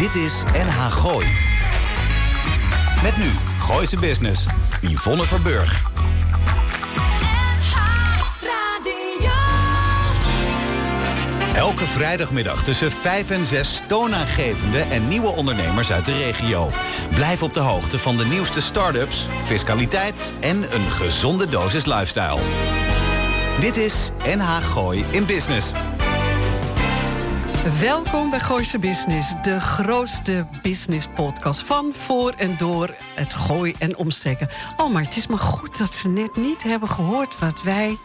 Dit is NH Gooi. Met nu Gooise Business, Yvonne Verburg. Elke vrijdagmiddag tussen 5 en 6 toonaangevende en nieuwe ondernemers uit de regio. Blijf op de hoogte van de nieuwste start-ups, fiscaliteit en een gezonde dosis lifestyle. Dit is NH Gooi in Business. Welkom bij Gooise Business, de grootste business podcast van, voor en door het Gooi en omstreken. Oh, maar het is maar goed dat ze net niet hebben gehoord wat wij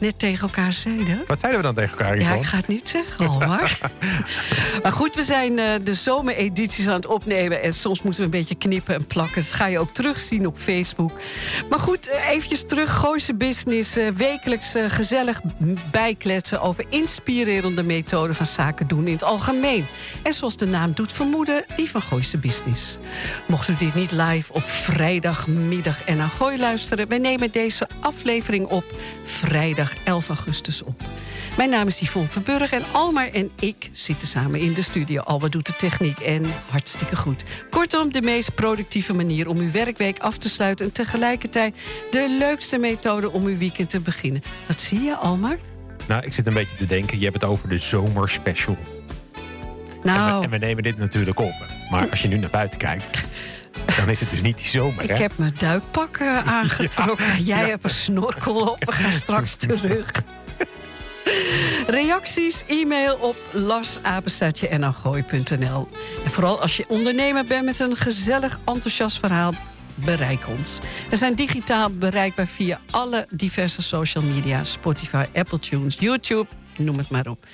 net tegen elkaar zeiden. Wat zeiden we dan tegen elkaar? Ja, ik ga het niet zeggen, al maar. Maar goed, we zijn de zomeredities aan het opnemen en soms moeten we een beetje knippen en plakken. Dat ga je ook terugzien op Facebook. Maar goed, eventjes terug. Gooise Business, wekelijks gezellig bijkletsen over inspirerende methoden van zaken doen in het algemeen. En zoals de naam doet vermoeden, die van Gooise Business. Mocht u dit niet live op vrijdagmiddag en aan Gooi luisteren, wij nemen deze aflevering op vrijdag 11 augustus op. Mijn naam is Yvonne Verburg en Almar en ik zitten samen in de studio. Almar doet de techniek en hartstikke goed. Kortom, de meest productieve manier om uw werkweek af te sluiten en tegelijkertijd de leukste methode om uw weekend te beginnen. Wat zie je, Almar? Nou, ik zit een beetje te denken, je hebt het over de zomerspecial. Nou. En we nemen dit natuurlijk op. Maar als je nu naar buiten kijkt, dan is het dus niet die zomer, hè? Ik heb mijn duikpak aangetrokken. Ja, jij hebt een snorkel op. We gaan straks terug. Reacties, e-mail op las@nagooi.nl. En vooral als je ondernemer bent met een gezellig, enthousiast verhaal, bereik ons. We zijn digitaal bereikbaar via alle diverse social media. Spotify, Apple Tunes, YouTube, noem het maar op.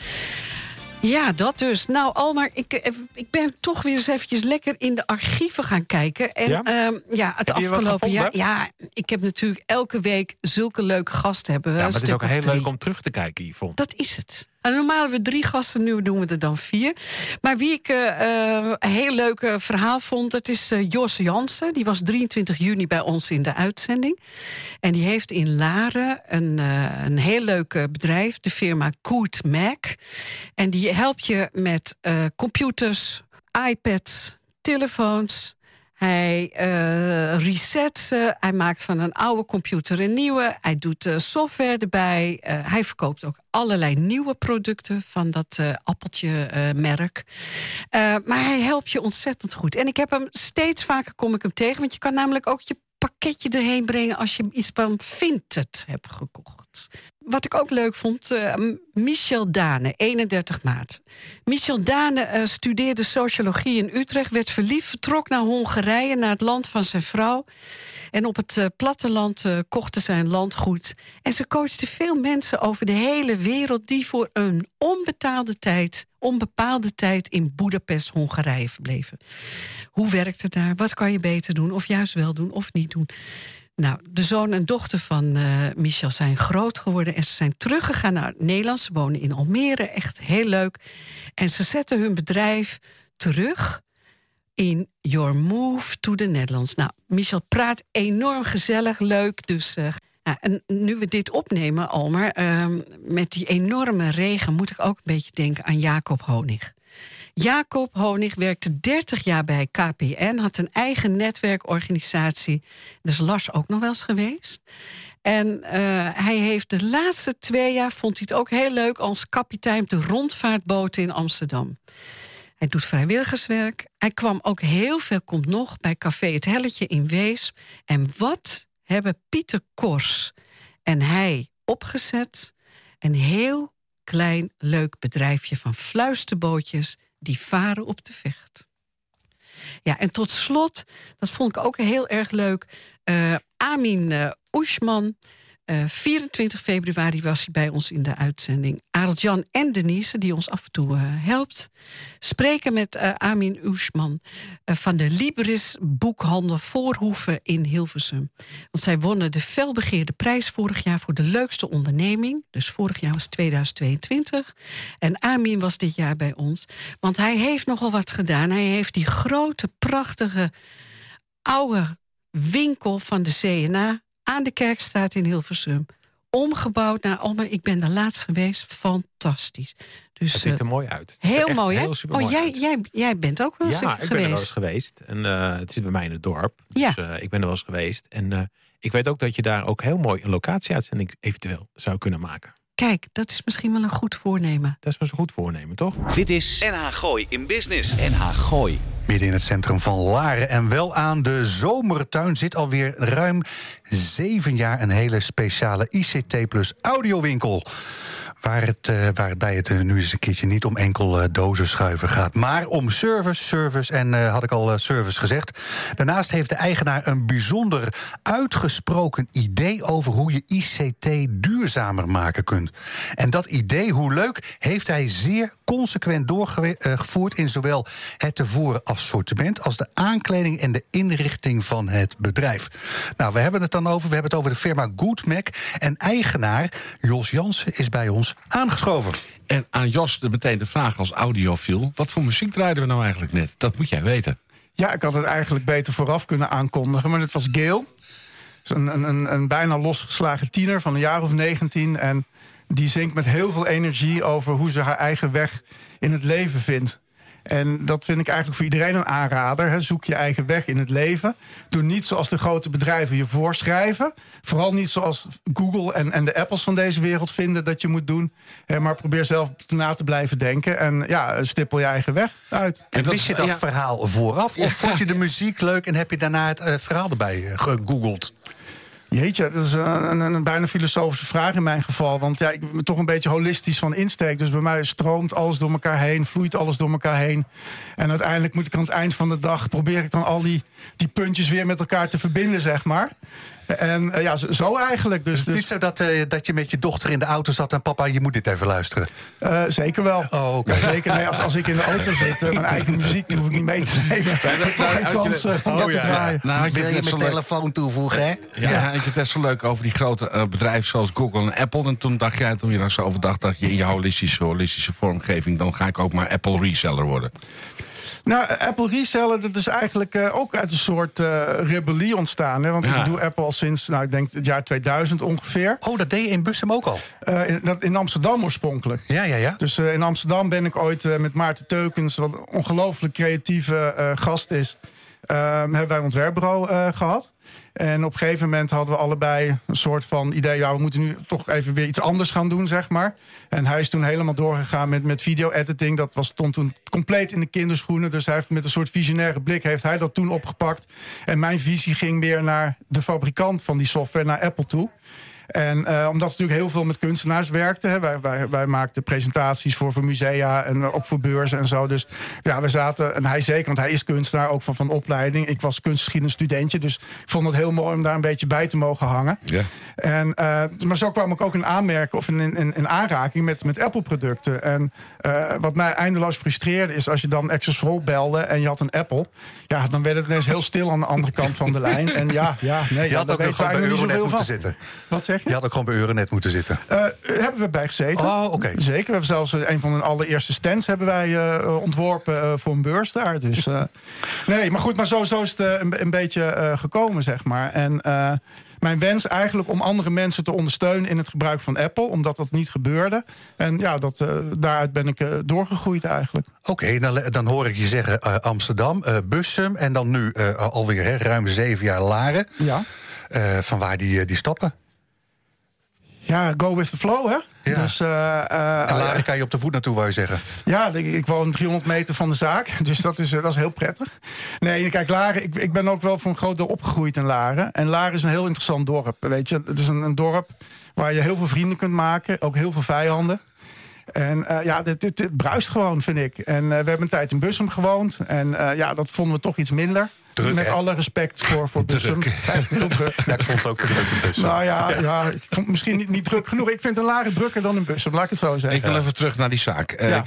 Ja, dat dus. Nou, Almar, ik ben toch weer eens eventjes lekker in de archieven gaan kijken. En ja, het afgelopen jaar. Ja, ik heb natuurlijk elke week zulke leuke gasten hebben. Ja, maar het is ook heel leuk om terug te kijken, Yvonne. Dat is het. En normaal hebben we 3 gasten, nu doen we er dan 4. Maar wie ik een heel leuk verhaal vond, dat is Jos Jansen. Die was 23 juni bij ons in de uitzending. En die heeft in Laren een heel leuk bedrijf, de firma KootMac. En die helpt je met computers, iPads, telefoons. Hij reset ze, hij maakt van een oude computer een nieuwe. Hij doet software erbij. Hij verkoopt ook allerlei nieuwe producten van dat appeltje-merk. Maar hij helpt je ontzettend goed. En ik heb hem steeds vaker, kom ik hem tegen, want je kan namelijk ook je pakketje erheen brengen als je iets van Vinted hebt gekocht. Wat ik ook leuk vond, Michel Daenen, 31 maart. Michel Daenen studeerde sociologie in Utrecht, werd verliefd, vertrok naar Hongarije, naar het land van zijn vrouw. En op het platteland kochten zij een landgoed. En ze coachte veel mensen over de hele wereld die voor een onbepaalde tijd in Boedapest, Hongarije verbleven. Hoe werkt het daar? Wat kan je beter doen? Of juist wel doen of niet doen? Nou, de zoon en dochter van Michel zijn groot geworden en ze zijn teruggegaan naar Nederland. Ze wonen in Almere, echt heel leuk. En ze zetten hun bedrijf terug in Your Move to the Netherlands. Nou, Michel praat enorm gezellig, leuk, dus... en nu we dit opnemen, Almar, met die enorme regen moet ik ook een beetje denken aan Jacob Honig. Jacob Honig werkte 30 jaar bij KPN, had een eigen netwerkorganisatie. Dus Lars ook nog wel eens geweest. En hij heeft de laatste 2 jaar, vond hij het ook heel leuk, als kapitein op de rondvaartboten in Amsterdam. Hij doet vrijwilligerswerk. Hij kwam ook heel veel, komt nog, bij Café Het Helletje in Weesp. En wat hebben Pieter Kors en hij opgezet, een heel klein leuk bedrijfje van fluisterbootjes die varen op de Vecht. Ja, en tot slot, dat vond ik ook heel erg leuk, Amin Usman. 24 februari was hij bij ons in de uitzending. Arend Jan en Denise, die ons af en toe helpt, spreken met Amin Usman van de Libris boekhandel Voorhoeven in Hilversum. Want zij wonnen de felbegeerde prijs vorig jaar voor de leukste onderneming. Dus vorig jaar was 2022. En Amin was dit jaar bij ons. Want hij heeft nogal wat gedaan. Hij heeft die grote, prachtige, oude winkel van de C&A aan de Kerkstraat in Hilversum omgebouwd naar Almere. Ik ben daar laatst geweest. Fantastisch. Dus, het ziet er mooi uit. Heel mooi, hè? Oh, jij bent ook wel eens geweest. Ja, ik ben er wel eens geweest. En, het zit bij mij in het dorp. Dus ja. Ik ben er wel eens geweest. En ik weet ook dat je daar ook heel mooi een locatieuitzending eventueel zou kunnen maken. Kijk, dat is misschien wel een goed voornemen. Dat is wel een goed voornemen, toch? Dit is NH Gooi in Business. NH Gooi. Midden in het centrum van Laren en wel aan de zomertuin zit alweer ruim 7 jaar een hele speciale ICT plus audiowinkel. Waar het bij het nu eens een keertje niet om enkel dozen schuiven gaat, maar om service en had ik al service gezegd. Daarnaast heeft de eigenaar een bijzonder uitgesproken idee over hoe je ICT duurzamer maken kunt. En dat idee, hoe leuk, heeft hij zeer consequent doorgevoerd in zowel het te voeren assortiment als de aankleding en de inrichting van het bedrijf. Nou, we hebben het over de firma KootMac en eigenaar Jos Jansen is bij ons aangeschoven. En aan Jos meteen de vraag als audiofiel. Wat voor muziek draaiden we nou eigenlijk net? Dat moet jij weten. Ja, ik had het eigenlijk beter vooraf kunnen aankondigen, maar het was Gail. Een bijna losgeslagen tiener van een jaar of 19... en die zingt met heel veel energie over hoe ze haar eigen weg in het leven vindt. En dat vind ik eigenlijk voor iedereen een aanrader. Hè. Zoek je eigen weg in het leven. Doe niet zoals de grote bedrijven je voorschrijven. Vooral niet zoals Google en de Apples van deze wereld vinden dat je moet doen. Maar probeer zelf na te blijven denken. En ja, stippel je eigen weg uit. En wist je dat verhaal vooraf? Of vond je de muziek leuk en heb je daarna het verhaal erbij gegoogeld? Jeetje, dat is een bijna filosofische vraag in mijn geval. Want ja, ik ben toch een beetje holistisch van insteek. Dus bij mij stroomt alles door elkaar heen, vloeit alles door elkaar heen. En uiteindelijk moet ik aan het eind van de dag... probeer ik dan al die puntjes weer met elkaar te verbinden, zeg maar. En ja, zo eigenlijk. Dus, is het niet zo dat je met je dochter in de auto zat... en papa, je moet dit even luisteren? Zeker wel. Oh, okay. Zeker, nee, als ik in de auto zit, mijn eigen muziek... die hoef ik niet mee te nemen. Wil je mijn telefoon toevoegen, hè? Ja, ik vind het best wel leuk over die grote bedrijven... zoals Google en Apple. En toen dacht jij, toen je daar zo over dacht... dat je in je holistische vormgeving... dan ga ik ook maar Apple reseller worden. Nou, Apple reseller, dat is eigenlijk ook uit een soort rebellie ontstaan. Hè? Want ik doe Apple al sinds, nou, ik denk het jaar 2000 ongeveer. Oh, dat deed je in Bussum ook al? In Amsterdam oorspronkelijk. Ja. Dus in Amsterdam ben ik ooit met Maarten Teukens... wat een ongelooflijk creatieve gast is... hebben wij een ontwerpbureau gehad. En op een gegeven moment hadden we allebei een soort van idee... ja, we moeten nu toch even weer iets anders gaan doen, zeg maar. En hij is toen helemaal doorgegaan met video-editing. Dat stond toen compleet in de kinderschoenen. Dus hij heeft met een soort visionaire blik heeft hij dat toen opgepakt. En mijn visie ging meer naar de fabrikant van die software, naar Apple toe. En omdat het natuurlijk heel veel met kunstenaars werkte... Hè, wij maakten presentaties voor musea en ook voor beurzen en zo. Dus ja, we zaten, en hij zeker, want hij is kunstenaar, ook van opleiding. Ik was kunstgeschiedenis studentje, dus ik vond het heel mooi... om daar een beetje bij te mogen hangen. Yeah. En, maar zo kwam ik ook in aanraking met Apple-producten. En wat mij eindeloos frustreerde is... als je dan Accessful belde en je had een Apple... ja, dan werd het ineens heel stil aan de andere kant van de lijn. En je had ook gewoon bij Euronet moeten zitten. Wat zeg je? Je had ook gewoon bij Euronet moeten zitten. Hebben we bij gezeten. Oh, oké. Zeker. We hebben zelfs een van de allereerste stands hebben wij ontworpen voor een beurs daar. Dus, nee, maar goed, maar zo is het een beetje gekomen, zeg maar. En mijn wens eigenlijk om andere mensen te ondersteunen in het gebruik van Apple, omdat dat niet gebeurde. En ja, daaruit ben ik doorgegroeid eigenlijk. Oké, dan hoor ik je zeggen Amsterdam, Bussum en dan nu alweer ruim 7 jaar Laren. Ja. Vanwaar die stappen? Ja, go with the flow, hè? Ja. Dus, en Laren kan je op de voet naartoe, wou je zeggen? Ja, ik woon 300 meter van de zaak, dus dat is heel prettig. Nee, kijk, Laren, ik ben ook wel voor een groot deel opgegroeid in Laren. En Laren is een heel interessant dorp, weet je. Het is een dorp waar je heel veel vrienden kunt maken, ook heel veel vijanden. En ja, dit bruist gewoon, vind ik. En we hebben een tijd in Bussum gewoond en ja, dat vonden we toch iets minder. Druk, met alle respect voor Bussum. Heel druk. Ja, ik vond het ook te druk in Bussum. Nou ja, ik vond het misschien niet druk genoeg. Ik vind een Laren drukker dan een Bussum, laat ik het zo zeggen. Ik wil even terug naar die zaak. Ja.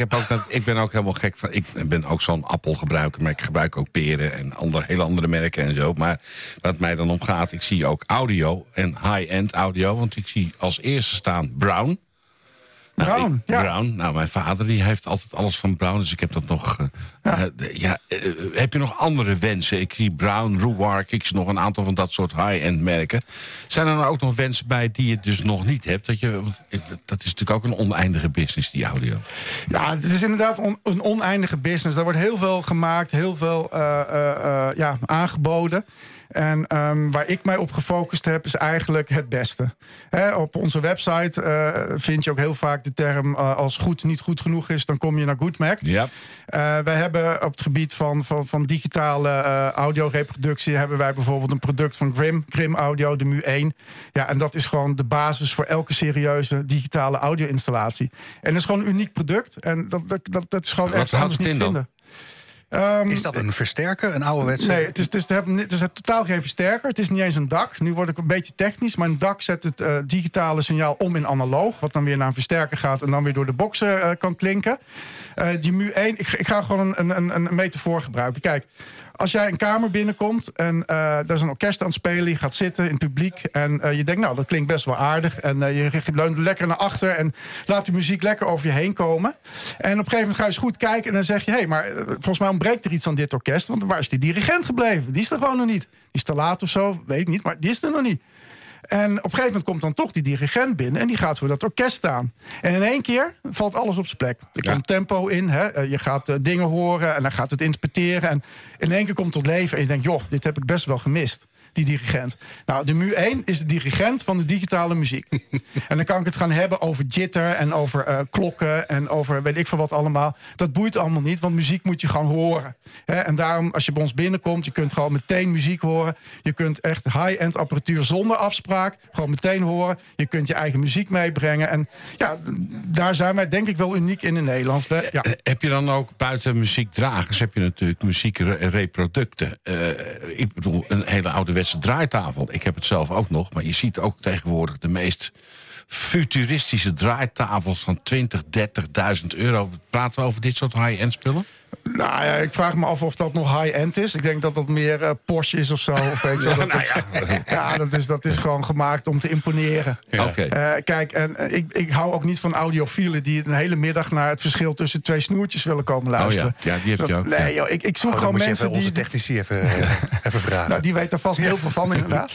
Ik ben ook helemaal gek van... Ik ben ook zo'n appelgebruiker, maar ik gebruik ook peren... en heel andere merken en zo. Maar wat mij dan om gaat, ik zie ook audio en high-end audio. Want ik zie als eerste staan Brown... Brown, ja. Brown. Nou, mijn vader die heeft altijd alles van Brown, dus ik heb dat nog... heb je nog andere wensen? Ik zie Brown, Ruark, ik zie nog een aantal van dat soort high-end merken. Zijn er nou ook nog wensen bij die je dus nog niet hebt? Dat is natuurlijk ook een oneindige business, die audio. Ja, het is inderdaad een oneindige business. Er wordt heel veel gemaakt, heel veel aangeboden. En waar ik mij op gefocust heb, is eigenlijk het beste. Op onze website vind je ook heel vaak de term... als goed niet goed genoeg is, dan kom je naar KootMac. Yep. Wij hebben op het gebied van digitale audioreproductie... hebben wij bijvoorbeeld een product van Grim Audio, de MU1. Ja, en dat is gewoon de basis voor elke serieuze digitale audio-installatie. En dat is gewoon een uniek product. En dat is gewoon ergens anders niet vinden. Is dat een versterker, een ouderwetse? Nee, het is totaal geen versterker. Het is niet eens een DAC. Nu word ik een beetje technisch. Maar een DAC zet het digitale signaal om in analoog. Wat dan weer naar een versterker gaat en dan weer door de boxen kan klinken. Die MU1, ik ga gewoon een metafoor gebruiken. Kijk, als jij een kamer binnenkomt en daar is een orkest aan het spelen. Je gaat zitten in het publiek en je denkt, nou, dat klinkt best wel aardig. En je leunt lekker naar achter en laat die muziek lekker over je heen komen. En op een gegeven moment ga je eens goed kijken en dan zeg je... hé, maar volgens mij ontbreekt er iets aan dit orkest. Want waar is die dirigent gebleven? Die is er gewoon nog niet. Die is te laat of zo, weet ik niet, maar die is er nog niet. En op een gegeven moment komt dan toch die dirigent binnen... en die gaat voor dat orkest staan. En in één keer valt alles op zijn plek. Er komt tempo in, hè? Je gaat dingen horen en dan gaat het interpreteren. En in één keer komt het tot leven en je denkt... joh, dit heb ik best wel gemist, die dirigent. Nou, de MU1 is de dirigent van de digitale muziek. En dan kan ik het gaan hebben over jitter en over klokken... en over weet ik veel wat allemaal. Dat boeit allemaal niet, want muziek moet je gewoon horen. Hè? En daarom, als je bij ons binnenkomt... je kunt gewoon meteen muziek horen. Je kunt echt high-end apparatuur zonder afspraak gewoon meteen horen. Je kunt je eigen muziek meebrengen. En ja, daar zijn wij denk ik wel uniek in Nederland. Ja. Heb je dan ook buiten muziekdragers... heb je natuurlijk muziekreproducten. Ik bedoel, een hele oude draaitafel. Ik heb het zelf ook nog, maar je ziet ook tegenwoordig de meest futuristische draaitafels van 20.000, 30.000 euro. Praten we over dit soort high-end spullen? Nou ja, ik vraag me af of dat nog high-end is. Ik denk dat dat meer Porsche is of zo. Of weet je, dat is gewoon gemaakt om te imponeren. Ja. Okay. Kijk, en ik hou ook niet van audiofielen... die een hele middag naar het verschil tussen twee snoertjes willen komen luisteren. Oh ja, die heb je ook. Nee joh, ik zoek gewoon mensen die... onze technici even vragen. Nou, die weet daar vast heel veel van inderdaad.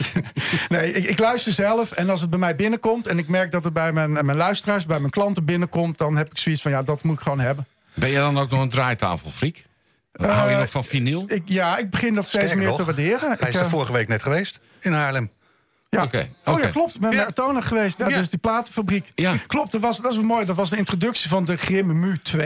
Nee, ik luister zelf en als het bij mij binnenkomt... en ik merk dat het bij mijn luisteraars, bij mijn klanten binnenkomt... dan heb ik zoiets van, ja, dat moet ik gewoon hebben. Ben je dan ook nog een draaitafelfreak? Hou je nog van vinyl? Ik begin dat steeds meer te waarderen. Hij is er vorige week net geweest, in Haarlem. Ja. Okay. Oh ja, klopt. Ik ben naar Tonen geweest. Ja, dus die platenfabriek. Ja. Klopt, dat was mooi. Dat was de introductie van de Grim MU2.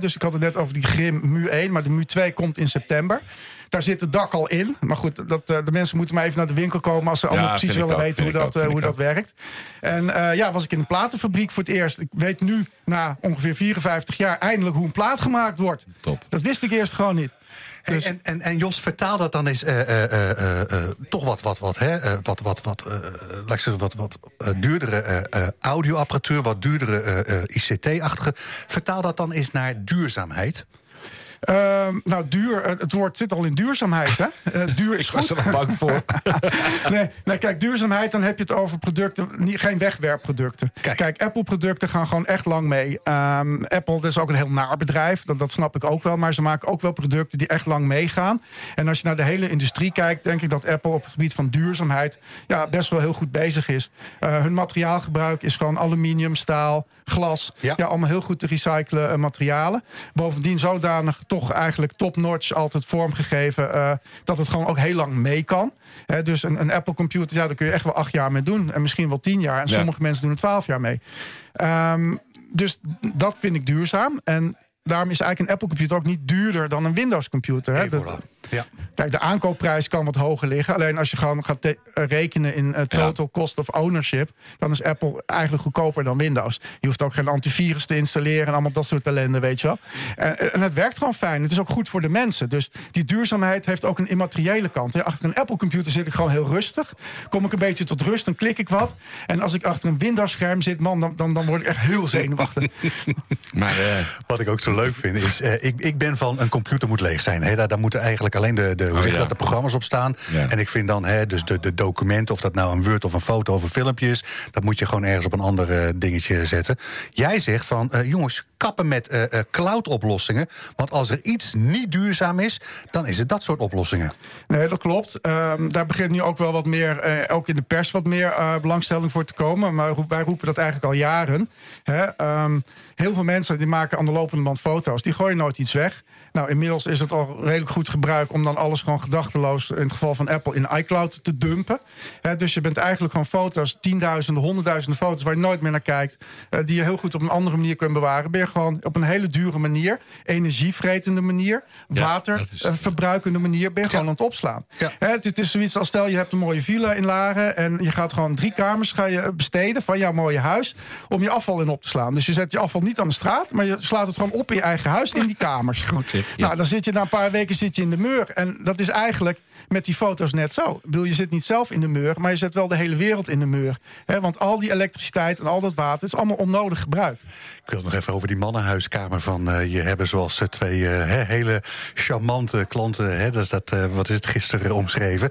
Dus ik had het net over die Grim MU1, maar de MU2 komt in september. Daar zit het dak al in. Maar goed, de mensen moeten maar even naar de winkel komen... als ze allemaal precies willen weten hoe dat werkt. En was ik in een platenfabriek voor het eerst. Ik weet nu, na ongeveer 54 jaar... eindelijk hoe een plaat gemaakt wordt. Top. Dat wist ik eerst gewoon niet. Dus... En Jos, vertaal dat dan eens toch wat duurdere audioapparatuur... wat duurdere ICT-achtige. Vertaal dat dan eens naar duurzaamheid... Het woord zit al in duurzaamheid, hè? Duur is goed. Ik was er bang voor. nee, kijk, duurzaamheid, dan heb je het over producten, geen wegwerpproducten. Kijk, Apple-producten gaan gewoon echt lang mee. Apple, dat is ook een heel naar bedrijf, dat snap ik ook wel. Maar ze maken ook wel producten die echt lang meegaan. En als je naar de hele industrie kijkt, denk ik dat Apple op het gebied van duurzaamheid... ja, best wel heel goed bezig is. Hun materiaalgebruik is gewoon aluminium, staal, glas. Ja, allemaal heel goed te recyclen materialen. Bovendien zodanig... toch eigenlijk top-notch altijd vormgegeven... dat het gewoon ook heel lang mee kan. Dus een Apple-computer, daar kun je echt wel 8 jaar mee doen. En misschien wel 10 jaar. En sommige mensen doen er 12 jaar mee. Dus dat vind ik duurzaam. En daarom is eigenlijk een Apple-computer ook niet duurder... dan een Windows-computer. Kijk, de aankoopprijs kan wat hoger liggen. Alleen als je gewoon gaat rekenen in total cost of ownership... dan is Apple eigenlijk goedkoper dan Windows. Je hoeft ook geen antivirus te installeren... en allemaal dat soort ellende, weet je wel. En het werkt gewoon fijn. Het is ook goed voor de mensen. Dus die duurzaamheid heeft ook een immateriële kant. Hè. Achter een Apple-computer zit ik gewoon heel rustig. Kom ik een beetje tot rust, dan klik ik wat. En als ik achter een Windows-scherm zit... man, dan word ik echt heel zenuwachtig. Maar wat ik ook zo leuk vind is... ik ben van een computer moet leeg zijn. Daar moeten eigenlijk... alleen de programma's op staan. Ja. En ik vind dan dus de documenten, of dat nou een Word of een foto of een filmpje is, dat moet je gewoon ergens op een ander dingetje zetten. Jij zegt van, jongens, kappen met cloud-oplossingen. Want als er iets niet duurzaam is, dan is het dat soort oplossingen. Nee, dat klopt. Daar begint nu ook wel wat meer, ook in de pers wat meer belangstelling voor te komen. Maar wij roepen dat eigenlijk al jaren. Heel veel mensen die maken aan de lopende band foto's, die gooien nooit iets weg. Nou, inmiddels is het al redelijk goed gebruik om dan alles gewoon gedachteloos, in het geval van Apple, in iCloud te dumpen. Dus je bent eigenlijk gewoon foto's, 10.000, 100.000 foto's waar je nooit meer naar kijkt, die je heel goed op een andere manier kunt bewaren. Ben je gewoon op een hele dure manier, energievretende manier, waterverbruikende manier, ben je gewoon aan het opslaan. Ja. Het is zoiets als, stel je hebt een mooie villa in Laren en je gaat gewoon 3 kamers ga je besteden van jouw mooie huis om je afval in op te slaan. Dus je zet je afval niet aan de straat, maar je slaat het gewoon op in je eigen huis, in die kamers. Goed. Ja. Nou, dan zit je na een paar weken in de muur. En dat is eigenlijk met die foto's net zo. Ik bedoel, je zit niet zelf in de muur, maar je zet wel de hele wereld in de muur. Want al die elektriciteit en al dat water is allemaal onnodig gebruik. Ik wil het nog even over die mannenhuiskamer van je hebben, zoals twee hele charmante klanten. Dat is dat, wat is het, gisteren omschreven.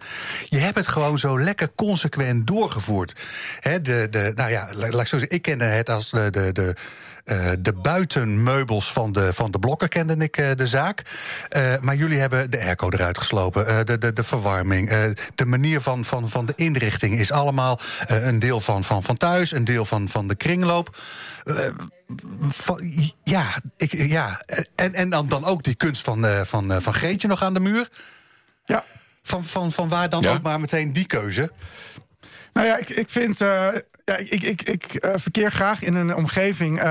Je hebt het gewoon zo lekker consequent doorgevoerd. Laat ik zo zeggen, ik kende het als de buitenmeubels van de blokken, kende ik de zaak. Maar jullie hebben de airco eruit geslopen, de verwarming, de manier van de inrichting is allemaal een deel van thuis, een deel van de kringloop. En dan ook die kunst van Greetje nog aan de muur. Ja. Van waar dan ook maar meteen die keuze? Nou ja, ik vind... Ik verkeer graag in een omgeving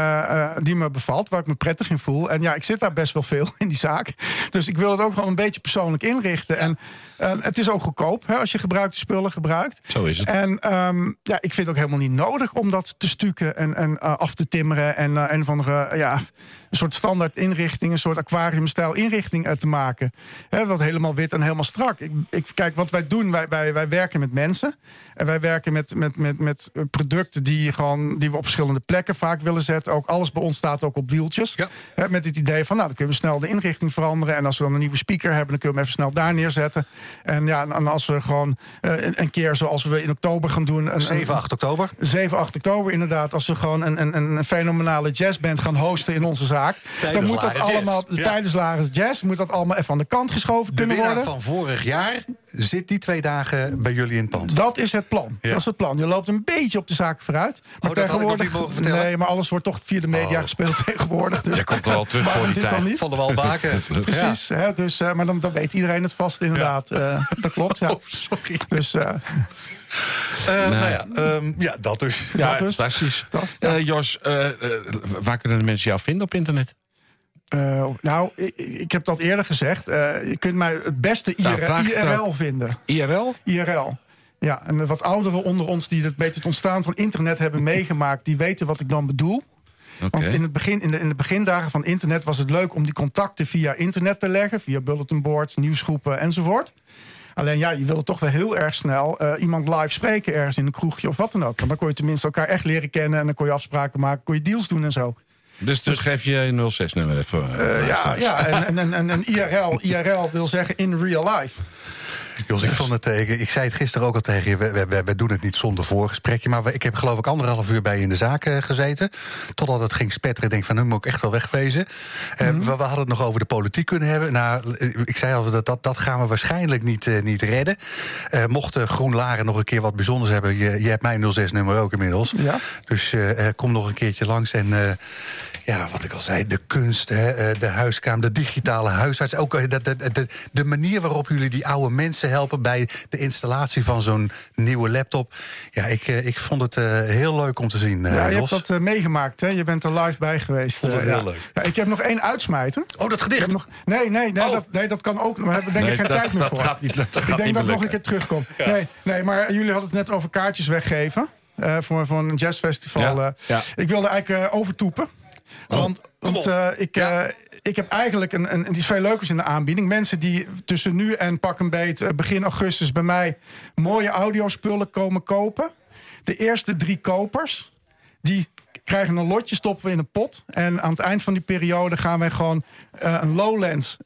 die me bevalt, waar ik me prettig in voel. En ja, ik zit daar best wel veel in die zaak. Dus ik wil het ook wel een beetje persoonlijk inrichten. En het is ook goedkoop, als je gebruikte spullen gebruikt. Zo is het. En ik vind het ook helemaal niet nodig om dat te stukken en af te timmeren. En een van de... een soort standaard inrichting, een soort aquariumstijl inrichting te maken. Wat helemaal wit en helemaal strak. Kijk, wat wij doen, wij werken met mensen. En wij werken met producten die we op verschillende plekken vaak willen zetten. Ook alles bij ons staat ook op wieltjes. Ja. Met het idee van, dan kunnen we snel de inrichting veranderen. En als we dan een nieuwe speaker hebben, dan kunnen we hem even snel daar neerzetten. En als we gewoon een keer, zoals we in oktober gaan doen... 7-8 oktober. 7-8 oktober, inderdaad. Als we gewoon een fenomenale jazzband gaan hosten in onze zaak. Dan moet dat allemaal tijdens Laren Jazz moet dat allemaal even aan de kant geschoven kunnen worden. De winnaar van vorig jaar zit die 2 dagen bij jullie in het pand. Dat is het plan. Ja. Dat is het plan. Je loopt een beetje op de zaken vooruit. Maar dat had ik nog niet mogen vertellen. Nee, maar alles wordt toch via de media gespeeld tegenwoordig. Dus. Je komt wel terug voor die tijd. Niet? Van de Walbaken. Precies. Ja. Dus, maar dan weet iedereen het vast inderdaad. Ja. Dat klopt. Ja. Oh, sorry. Dus... dat dus. Ja, dat dus. Fantastisch. Ja. Jos, waar kunnen de mensen jou vinden op internet? Ik heb dat eerder gezegd. Je kunt mij het beste IRL vinden. IRL? IRL. Ja, en wat ouderen onder ons die het beetje het ontstaan van internet hebben meegemaakt, die weten wat ik dan bedoel. Okay. Want in de begindagen van internet was het leuk om die contacten via internet te leggen, via bulletinboards, nieuwsgroepen enzovoort. Alleen je wilde toch wel heel erg snel iemand live spreken ergens in een kroegje of wat dan ook. Want dan kon je tenminste elkaar echt leren kennen en dan kon je afspraken maken, kon je deals doen en zo. Dus geef je een 06-nummer even. En IRL wil zeggen in real life. Jos, ik vond het tegen. Ik zei het gisteren ook al tegen je. We doen het niet zonder voorgesprekje. Maar ik heb geloof ik 1,5 uur bij je in de zaak gezeten. Totdat het ging spetteren. Ik denk van, nu moet ik echt wel wegwezen. We hadden het nog over de politiek kunnen hebben. Nou, ik zei al, dat gaan we waarschijnlijk niet redden. Mocht GroenLaren nog een keer wat bijzonders hebben. Je hebt mijn 06-nummer ook inmiddels. Ja. Dus kom nog een keertje langs. En wat ik al zei, de kunst, de huiskamer, de digitale huisarts. Ook de manier waarop jullie die oude mensen helpen bij de installatie van zo'n nieuwe laptop. Ja, ik vond het heel leuk om te zien, je hebt dat meegemaakt, hè? Je bent er live bij geweest. Vond het heel leuk. Ja, ik heb nog 1 uitsmijter. Oh, dat gedicht? Nee, dat kan ook. We hebben denk ik geen tijd meer voor. Ik denk dat ik nog een keer terugkom. Ja. Nee, maar jullie hadden het net over kaartjes weggeven. Voor een jazzfestival. Ja. Ik wilde eigenlijk overtoepen. Ik heb eigenlijk die is veel leukers in de aanbieding. Mensen die tussen nu en pak een beet begin augustus bij mij mooie audiospullen komen kopen. De eerste 3 kopers... die krijgen een lotje, stoppen we in een pot. En aan het eind van die periode gaan wij gewoon een Lowlands,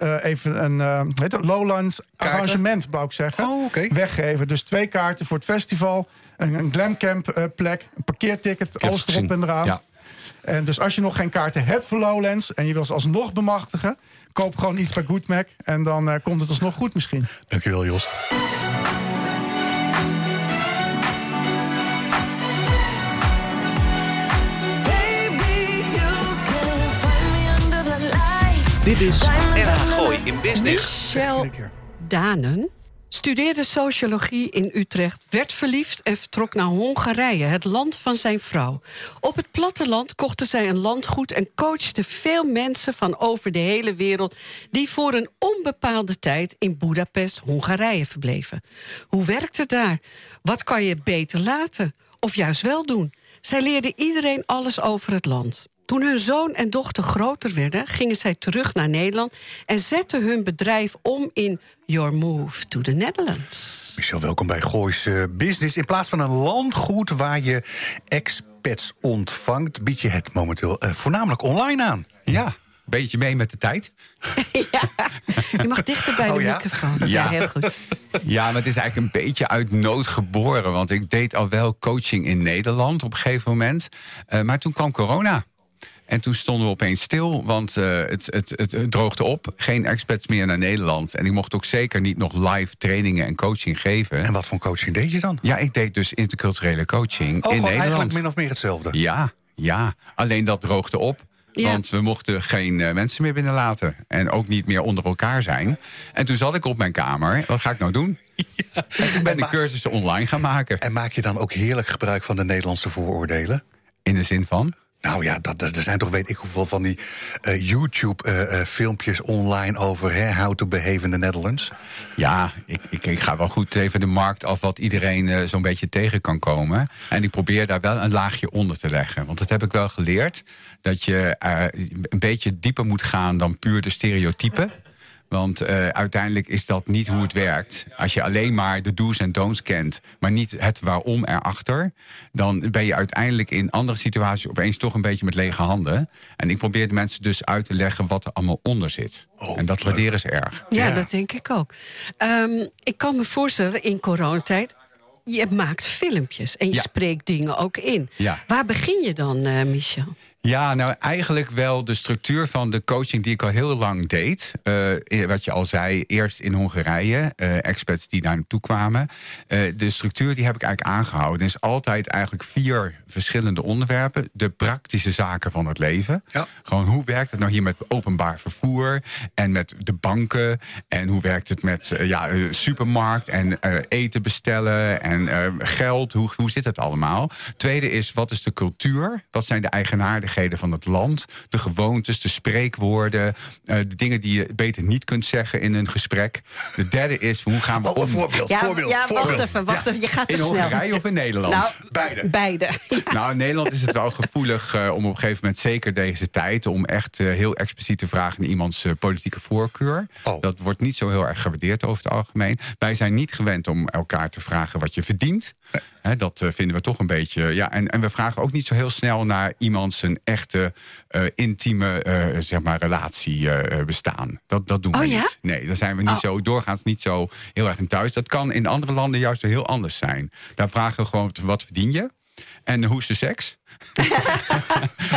Lowlands arrangement, wou ik zeggen, weggeven. Dus 2 kaarten voor het festival, een glamcamp plek, een parkeerticket, alles erop en eraan. Ja. En dus als je nog geen kaarten hebt voor Lowlands en je wil ze alsnog bemachtigen, koop gewoon iets bij KootMac en dan komt het alsnog goed misschien. Dankjewel, Jos. Dit is NH Gooi in Business. Michel Daenen studeerde sociologie in Utrecht, werd verliefd en vertrok naar Hongarije, het land van zijn vrouw. Op het platteland kochten zij een landgoed en coachte veel mensen van over de hele wereld die voor een onbepaalde tijd in Boedapest, Hongarije verbleven. Hoe werkt het daar? Wat kan je beter laten? Of juist wel doen? Zij leerden iedereen alles over het land. Toen hun zoon en dochter groter werden, gingen zij terug naar Nederland en zetten hun bedrijf om in Your Move to the Netherlands. Michel, welkom bij Gooise Business. In plaats van een landgoed waar je expats ontvangt, bied je het momenteel voornamelijk online aan. Ja. Beetje mee met de tijd. Ja, je mag dichter bij de microfoon. Ja, heel goed. Ja, maar het is eigenlijk een beetje uit nood geboren. Want ik deed al wel coaching in Nederland op een gegeven moment. Maar toen kwam corona. En toen stonden we opeens stil, want het droogde op. Geen expats meer naar Nederland. En ik mocht ook zeker niet nog live trainingen en coaching geven. En wat voor coaching deed je dan? Ja, ik deed dus interculturele coaching in Nederland. Oh, eigenlijk min of meer hetzelfde? Ja. Alleen dat droogde op. Ja. Want we mochten geen mensen meer binnenlaten. En ook niet meer onder elkaar zijn. En toen zat ik op mijn kamer. Wat ga ik nou doen? Ja. Ik ben de cursussen online gaan maken. En maak je dan ook heerlijk gebruik van de Nederlandse vooroordelen? In de zin van? Nou ja, er zijn toch weet ik hoeveel van die YouTube-filmpjes online over how to behave in the Netherlands. Ja, ik ga wel goed even de markt af wat iedereen zo'n beetje tegen kan komen. En ik probeer daar wel een laagje onder te leggen. Want dat heb ik wel geleerd, dat je een beetje dieper moet gaan dan puur de stereotypen. Want uiteindelijk is dat niet hoe het werkt. Als je alleen maar de do's en don'ts kent, maar niet het waarom erachter, dan ben je uiteindelijk in andere situaties opeens toch een beetje met lege handen. En ik probeer de mensen dus uit te leggen wat er allemaal onder zit. Oh, en dat waarderen ze erg. Ja, dat denk ik ook. Ik kan me voorstellen, in coronatijd, je maakt filmpjes en je spreekt dingen ook in. Ja. Waar begin je dan, Michel? Ja, nou eigenlijk wel de structuur van de coaching die ik al heel lang deed. Wat je al zei, eerst in Hongarije, expats die daar naartoe kwamen. De structuur die heb ik eigenlijk aangehouden. Er is altijd eigenlijk 4 verschillende onderwerpen. De praktische zaken van het leven. Ja. Gewoon hoe werkt het nou hier met openbaar vervoer en met de banken. En hoe werkt het met supermarkt en eten bestellen en geld. Hoe zit het allemaal? Tweede is, wat is de cultuur? Wat zijn de eigenaardigheden van het land, de gewoontes, de spreekwoorden, de dingen die je beter niet kunt zeggen in een gesprek. De derde is, hoe gaan we om? Voorbeeld. Wacht even. Je gaat te snel. In Hongarije of in Nederland? Nou, beide. Ja. Nou, in Nederland is het wel gevoelig om op een gegeven moment, zeker deze tijd, om echt heel expliciet te vragen naar iemands politieke voorkeur. Oh. Dat wordt niet zo heel erg gewaardeerd over het algemeen. Wij zijn niet gewend om elkaar te vragen wat je verdient. He, dat vinden we toch een beetje. Ja, en we vragen ook niet zo heel snel naar iemands een echte intieme relatie bestaan. Dat doen we niet. Nee, daar zijn we niet zo doorgaans niet zo heel erg in thuis. Dat kan in andere landen juist heel anders zijn. Daar vragen we gewoon wat verdien je? En hoe is de seks?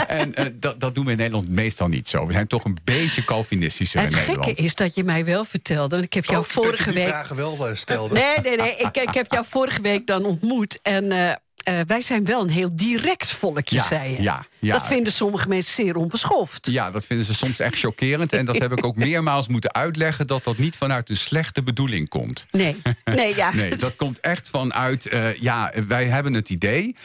En dat doen we in Nederland meestal niet zo. We zijn toch een beetje Calvinistischer in Nederland. Het gekke is dat je mij wel vertelde. Want ik heb jou vorige week. Die vragen wel stelde. Nee. Ik heb jou vorige week dan ontmoet. En wij zijn wel een heel direct volkje, zei je. Ja. Dat vinden sommige mensen zeer onbeschoft. Ja, dat vinden ze soms echt chockerend. En dat heb ik ook meermaals moeten uitleggen, dat niet vanuit een slechte bedoeling komt. Nee. Nee, dat komt echt vanuit, wij hebben het idee.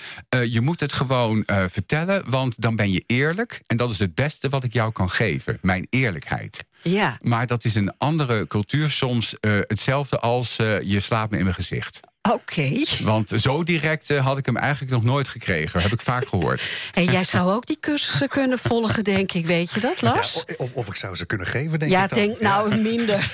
Je moet het gewoon vertellen, want dan ben je eerlijk. En dat is het beste wat ik jou kan geven. Mijn eerlijkheid. Ja. Maar dat is een andere cultuur soms. Hetzelfde als je slaapt me in mijn gezicht. Oké. Want zo direct had ik hem eigenlijk nog nooit gekregen. Heb ik vaak gehoord. En jij zou ook die cursussen kunnen volgen, denk ik. Weet je dat, Lars? Ja, of ik zou ze kunnen geven, denk ik dan. Minder.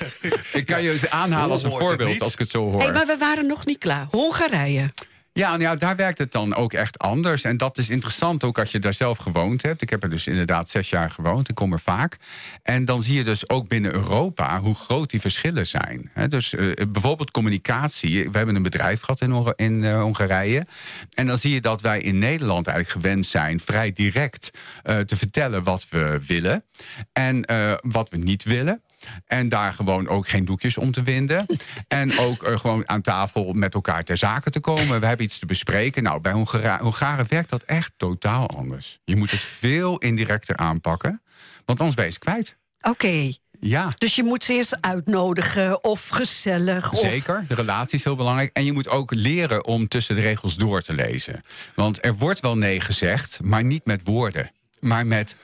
Ik kan je aanhalen als een voorbeeld, als ik het zo hoor. Hey, maar we waren nog niet klaar. Hongarije. Ja, nou ja, daar werkt het dan ook echt anders. En dat is interessant ook als je daar zelf gewoond hebt. Ik heb er dus inderdaad 6 jaar gewoond. Ik kom er vaak. En dan zie je dus ook binnen Europa hoe groot die verschillen zijn. Dus bijvoorbeeld communicatie. We hebben een bedrijf gehad in Hongarije. En dan zie je dat wij in Nederland eigenlijk gewend zijn vrij direct te vertellen wat we willen. En wat we niet willen. En daar gewoon ook geen doekjes om te winden. En ook gewoon aan tafel met elkaar ter zake te komen. We hebben iets te bespreken. Nou, bij Hongaren werkt dat echt totaal anders. Je moet het veel indirecter aanpakken. Want anders ben je het kwijt. Oké. Ja. Dus je moet ze eerst uitnodigen of gezellig. Of... Zeker, de relatie is heel belangrijk. En je moet ook leren om tussen de regels door te lezen. Want er wordt wel nee gezegd, maar niet met woorden. Maar met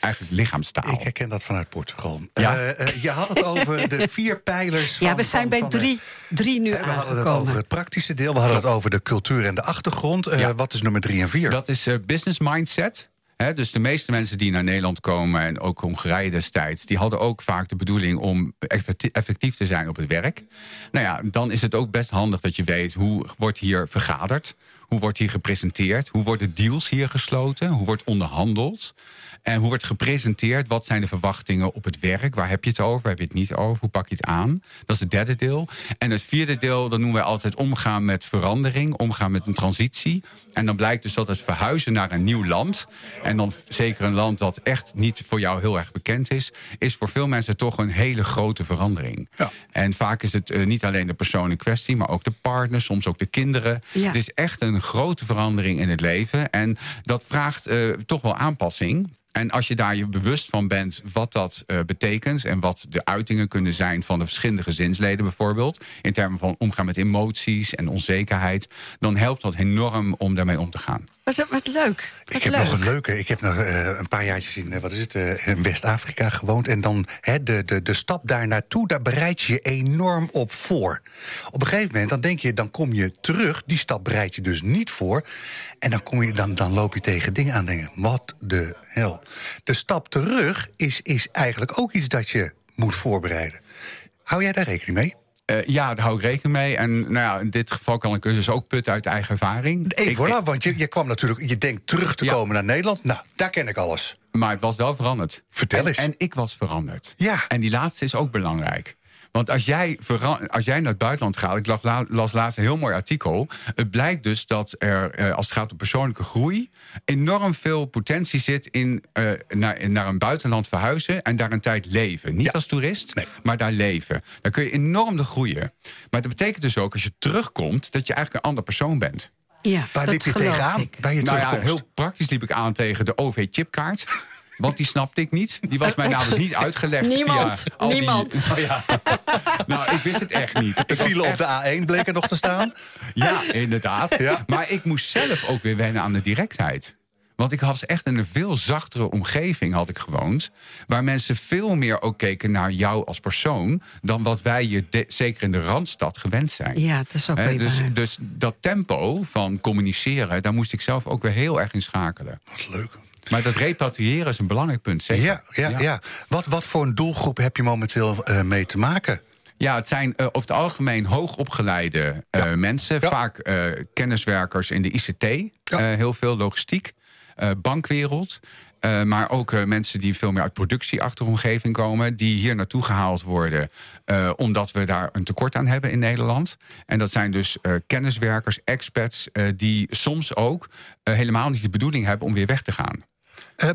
eigenlijk lichaamstaal. Ik herken dat vanuit Portugal. Ja? Je had het over de 4 pijlers van... Ja, we zijn bij drie nu aangekomen. We hadden het over het praktische deel. We hadden het over de cultuur en de achtergrond. Ja. Wat is nummer 3 en 4? Dat is business mindset. He, dus de meeste mensen die naar Nederland komen... en ook Hongarije destijds... die hadden ook vaak de bedoeling om effectief te zijn op het werk. Nou ja, dan is het ook best handig dat je weet... hoe wordt hier vergaderd, hoe wordt hier gepresenteerd... hoe worden deals hier gesloten, hoe wordt onderhandeld... en hoe wordt gepresenteerd, wat zijn de verwachtingen op het werk... waar heb je het over, waar heb je het niet over, hoe pak je het aan? Dat is het 3e deel. En het 4e deel, dat noemen wij altijd omgaan met verandering... omgaan met een transitie. En dan blijkt dus dat het verhuizen naar een nieuw land... en dan zeker een land dat echt niet voor jou heel erg bekend is... is voor veel mensen toch een hele grote verandering. Ja. En vaak is het niet alleen de persoon in kwestie... maar ook de partner, soms ook de kinderen. Ja. Het is echt een grote verandering in het leven. En dat vraagt toch wel aanpassing... En als je daar je bewust van bent wat dat betekent... en wat de uitingen kunnen zijn van de verschillende gezinsleden bijvoorbeeld... in termen van omgaan met emoties en onzekerheid... dan helpt dat enorm om daarmee om te gaan. Wat leuk. Ik heb nog een paar jaartjes in West-Afrika gewoond. En dan de stap daar naartoe, daar bereid je je enorm op voor. Op een gegeven moment, dan denk je, dan kom je terug. Die stap bereid je dus niet voor. En dan loop je tegen dingen aan denken. Wat de hel. De stap terug is eigenlijk ook iets dat je moet voorbereiden. Hou jij daar rekening mee? Ja, daar hou ik rekening mee. En nou ja, in dit geval kan ik dus ook putten uit eigen ervaring. Want je kwam natuurlijk, je denkt terug te komen naar Nederland. Nou, daar ken ik alles. Maar het was wel veranderd. Vertel eens. En ik was veranderd. Ja. En die laatste is ook belangrijk. Want als jij naar het buitenland gaat... ik las laatst een heel mooi artikel... het blijkt dus dat er, als het gaat om persoonlijke groei... enorm veel potentie zit in naar een buitenland verhuizen... en daar een tijd leven. Niet als toerist, maar daar leven. Dan kun je enorm de groeien. Maar dat betekent dus ook, als je terugkomt... dat je eigenlijk een ander persoon bent. Ja, waar liep je tegenaan bij je terugkomst? Nou ja, heel praktisch liep ik aan tegen de OV-chipkaart... Want die snapte ik niet. Die was mij namelijk niet uitgelegd. Niemand. Nou, ik wist het echt niet. De file op de A1 bleek er nog te staan. Ja, inderdaad. Ja. Maar ik moest zelf ook weer wennen aan de directheid. Want ik had echt in een veel zachtere omgeving gewoond... waar mensen veel meer ook keken naar jou als persoon... dan wat wij zeker in de Randstad gewend zijn. Ja, dat is ook weer dus dat tempo van communiceren... daar moest ik zelf ook weer heel erg in schakelen. Wat leuk. Maar dat repatriëren is een belangrijk punt, zeker? Ja. Wat voor een doelgroep heb je momenteel mee te maken? Ja, het zijn over het algemeen hoogopgeleide mensen. Ja. Vaak kenniswerkers in de ICT. Heel veel logistiek. Bankwereld. Maar ook mensen die veel meer uit productieachteromgeving komen... die hier naartoe gehaald worden... omdat we daar een tekort aan hebben in Nederland. En dat zijn dus kenniswerkers, expats... die soms ook helemaal niet de bedoeling hebben om weer weg te gaan.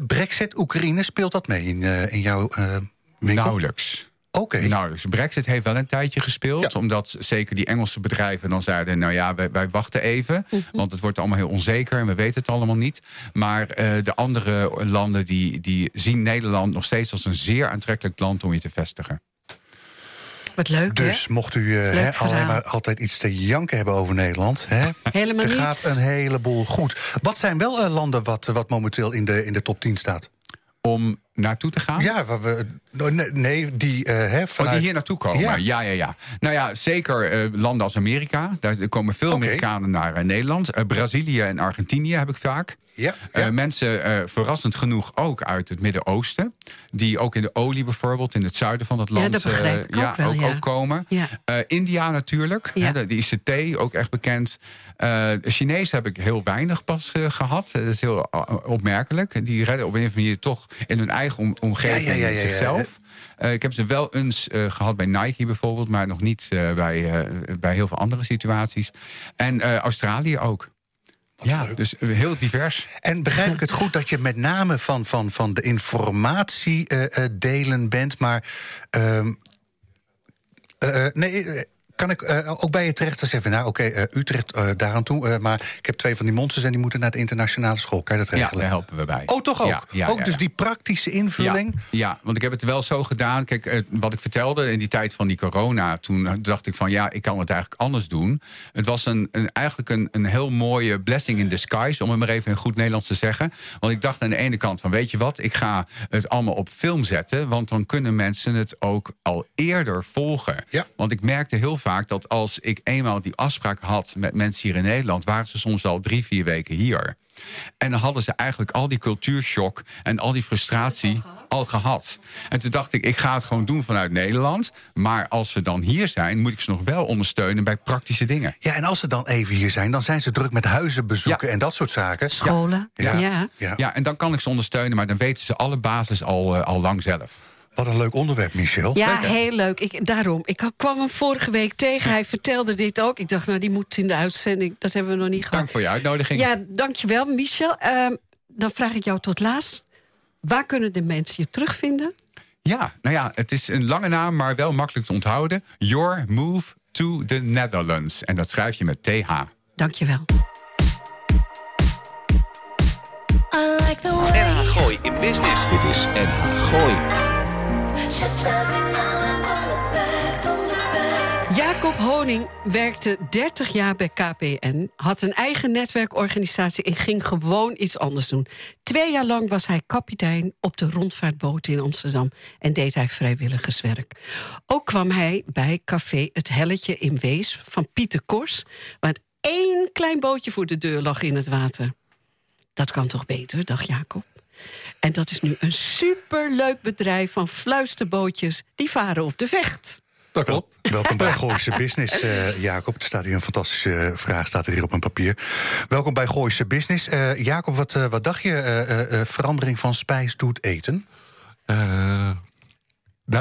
Brexit, Oekraïne, speelt dat mee in jouw winkel? Nauwelijks. Okay. Nauwelijks. Brexit heeft wel een tijdje gespeeld... omdat zeker die Engelse bedrijven dan zeiden... nou ja, wij wachten even, want het wordt allemaal heel onzeker... en we weten het allemaal niet. Maar de andere landen die zien Nederland nog steeds... als een zeer aantrekkelijk land om je te vestigen. Wat leuk, dus hè? Mocht u altijd iets te janken hebben over Nederland... Hè? Helemaal niet. Er gaat een heleboel goed. Wat zijn wel landen wat momenteel in de top 10 staat? Om naartoe te gaan? Ja, die hier naartoe komen. Ja. Nou ja, zeker landen als Amerika. Daar komen veel Amerikanen naar Nederland. Brazilië en Argentinië heb ik vaak. Ja, ja. Mensen, verrassend genoeg, ook uit het Midden-Oosten. Die ook in de olie bijvoorbeeld, in het zuiden van het land... Ja, dat begrijp ik ook wel, ja. Ook komen. Ja. India natuurlijk, ja. De ICT, ook echt bekend. Chinees heb ik heel weinig pas gehad. Dat is heel opmerkelijk. Die redden op een of andere manier toch in hun eigen omgeving zichzelf. Ik heb ze wel eens gehad bij Nike bijvoorbeeld... maar nog niet bij heel veel andere situaties. En Australië ook. Ja, dus heel divers. En begrijp ik het goed dat je met name van de informatie delen bent... maar kan ik ook bij je terecht zeggen... nou oké, Utrecht daaraan toe... maar ik heb 2 van die monsters en die moeten naar de internationale school. Kan je dat regelen? Ja, daar helpen we bij. Oh, toch ook? Ja. Dus die praktische invulling? Ja, want ik heb het wel zo gedaan. Kijk, wat ik vertelde in die tijd van die corona... toen dacht ik van ja, ik kan het eigenlijk anders doen. Het was eigenlijk een heel mooie blessing in disguise... om het maar even in goed Nederlands te zeggen. Want ik dacht aan de ene kant van weet je wat... ik ga het allemaal op film zetten... want dan kunnen mensen het ook al eerder volgen. Ja. Want ik merkte heel vaak dat als ik eenmaal die afspraak had met mensen hier in Nederland... waren ze soms al 3-4 weken hier. En dan hadden ze eigenlijk al die cultuurshock en al die frustratie al gehad. En toen dacht ik, ik ga het gewoon doen vanuit Nederland. Maar als ze dan hier zijn, moet ik ze nog wel ondersteunen bij praktische dingen. Ja, en als ze dan even hier zijn, dan zijn ze druk met huizen bezoeken en dat soort zaken. Scholen. Ja, en dan kan ik ze ondersteunen, maar dan weten ze alle basis al lang zelf. Wat een leuk onderwerp, Michel. Ja, heel leuk. Ik kwam hem vorige week tegen. Hij vertelde dit ook. Ik dacht, nou, die moet in de uitzending. Dat hebben we nog niet gehad. Dank voor je uitnodiging. Ja, dankjewel, Michel. Dan vraag ik jou tot laatst. Waar kunnen de mensen je terugvinden? Ja, nou ja, het is een lange naam, maar wel makkelijk te onthouden. Your Move to the Netherlands. En dat schrijf je met TH. Dankjewel. NH Gooi in business. Dit is NH Gooi. Jacob Honig werkte 30 jaar bij KPN, had een eigen netwerkorganisatie en ging gewoon iets anders doen. 2 jaar lang was hij kapitein op de rondvaartboot in Amsterdam en deed hij vrijwilligerswerk. Ook kwam hij bij Café Het Helletje in Weesp van Pieter Kors, waar 1 klein bootje voor de deur lag in het water. Dat kan toch beter, dacht Jacob. En dat is nu een superleuk bedrijf van fluisterbootjes... die varen op de Vecht. Dat klopt. Welkom bij Gooise Business, Jacob. Er staat hier een fantastische vraag, staat er hier op mijn papier. Welkom bij Gooise Business. Jacob, wat dacht je verandering van spijs doet eten? Nou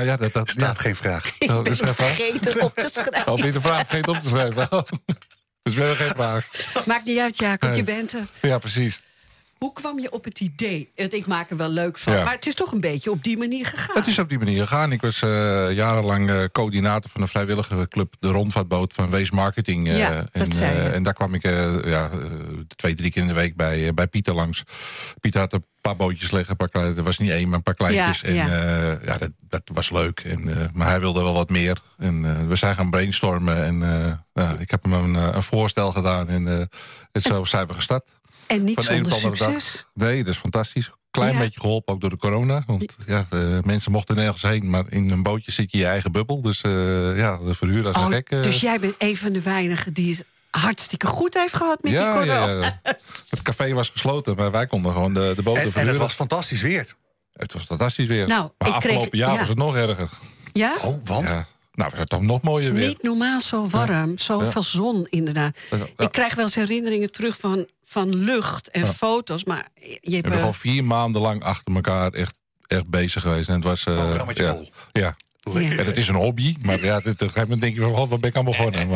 ja, dat staat geen vraag. Ik ben vergeten op te schrijven. Alweer de vraag vergeten op te schrijven. Dus we hebben geen vraag. Maakt niet uit, Jacob, je bent er. Ja, precies. Hoe kwam je op het idee? Ik maak er wel leuk van. Ja. Maar het is toch een beetje op die manier gegaan. Het is op die manier gegaan. Ik was jarenlang coördinator van een vrijwilligersclub... de rondvaartboot van Wees Marketing. En daar kwam ik 2-3 keer in de week bij Pieter langs. Pieter had een paar bootjes liggen. Er was niet 1, maar een paar kleintjes. Dat was leuk. Maar hij wilde wel wat meer. We zijn gaan brainstormen. Ik heb hem een voorstel gedaan. Zo zijn we gestart. En niet zonder succes. Nee, dat is fantastisch. Klein beetje geholpen, ook door de corona. Want mensen mochten nergens heen. Maar in een bootje zit je in je eigen bubbel. Dus de verhuurder is gek. Dus jij bent een van de weinigen die het hartstikke goed heeft gehad met die corona. Ja. Het café was gesloten, maar wij konden gewoon de boten verhuren. En het was fantastisch weer. Het was fantastisch weer. Nou, maar afgelopen jaar was het nog erger. Ja? Oh, want? Ja. Nou, we zijn toch nog mooier weer. Niet normaal zo warm, zoveel zon inderdaad. Ja. Ik krijg wel eens herinneringen terug van lucht en foto's, maar je bent al 4 maanden lang achter elkaar echt bezig geweest. En het was vol. Ja. Ja. En het is een hobby, maar op een gegeven moment denk je van, wat ben ik aan begonnen?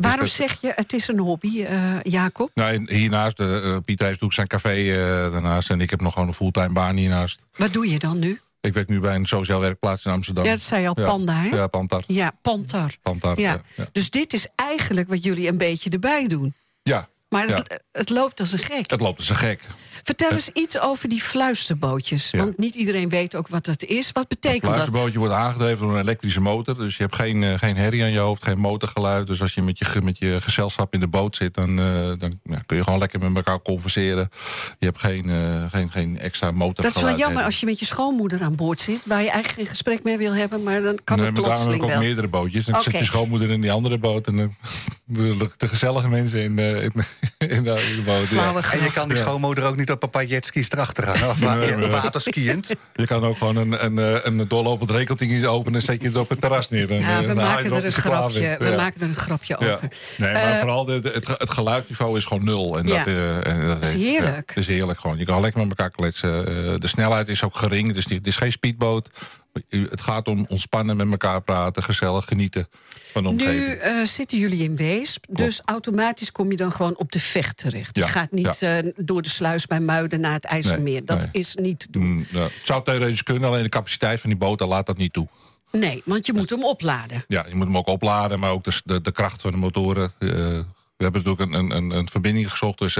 Waarom zeg je, het is een hobby, Jacob? Nou, hiernaast, Pieter heeft ook zijn café daarnaast en ik heb nog gewoon een fulltime baan hiernaast. Wat doe je dan nu? Ik werk nu bij een sociaal werkplaats in Amsterdam. Ja, dat zei je al, Panda, hè? Ja, Pantar. Ja, Pantar. Ja. Dus dit is eigenlijk wat jullie een beetje erbij doen. Ja. Maar het loopt als een gek. Het loopt als een gek. Vertel eens iets over die fluisterbootjes. Ja. Want niet iedereen weet ook wat dat is. Wat betekent dat? Een fluisterbootje wordt aangedreven door een elektrische motor. Dus je hebt geen herrie aan je hoofd, geen motorgeluid. Dus als je met je gezelschap in de boot zit... dan kun je gewoon lekker met elkaar converseren. Je hebt geen extra motorgeluid. Dat is wel jammer als je met je schoonmoeder aan boord zit... waar je eigenlijk geen gesprek mee wil hebben, maar dan kan het plotseling wel. Er meerdere bootjes. Dan zit je schoonmoeder in die andere boot... en de gezellige mensen in in de boot. Ja. En je kan die schoonmoeder ook niet op een paar jetskis erachter gaan. Of waterskiënd. Je kan ook gewoon een doorlopend rekeltje openen en zet je het op het terras neer. We maken er een grapje over. Nee, maar vooral het geluidsniveau is gewoon nul. Dat is heerlijk. Ja, dat is heerlijk gewoon. Je kan lekker met elkaar kletsen. De snelheid is ook gering. Dus het is geen speedboot. Het gaat om ontspannen, met elkaar praten, gezellig genieten van de omgeving. Nu zitten jullie in Weesp, dus automatisch kom je dan gewoon op de Vecht terecht. Ja, je gaat niet door de sluis bij Muiden naar het IJsselmeer. Dat is niet te doen. Het zou theoretisch kunnen, alleen de capaciteit van die boot laat dat niet toe. Nee, want je moet hem opladen. Ja, je moet hem ook opladen, maar ook de kracht van de motoren. We hebben natuurlijk een verbinding gezocht, dus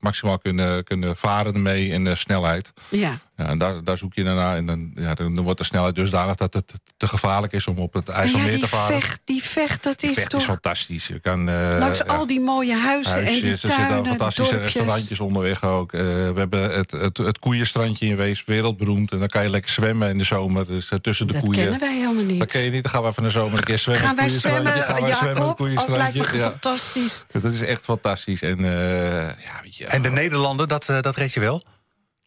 maximaal kunnen varen ermee en snelheid. Ja. Ja, en daar zoek je daarna. En dan wordt de snelheid dusdanig dat het te gevaarlijk is om op het IJsselmeer te varen. Die vecht, dat is toch... is fantastisch. Je kan, langs al die mooie huisjes, en die tuinen, er zitten fantastische dorpjes. Restaurantjes onderweg ook. We hebben het koeienstrandje in Weesp, wereldberoemd. En dan kan je lekker zwemmen in de zomer, dus tussen de koeien. Dat kennen wij helemaal niet. Dat ken je niet, dan gaan we van de zomer een keer zwemmen. Gaan wij zwemmen, Jacob? Dat lijkt me fantastisch. Dat is echt fantastisch. En de Nederlanden, dat red je wel?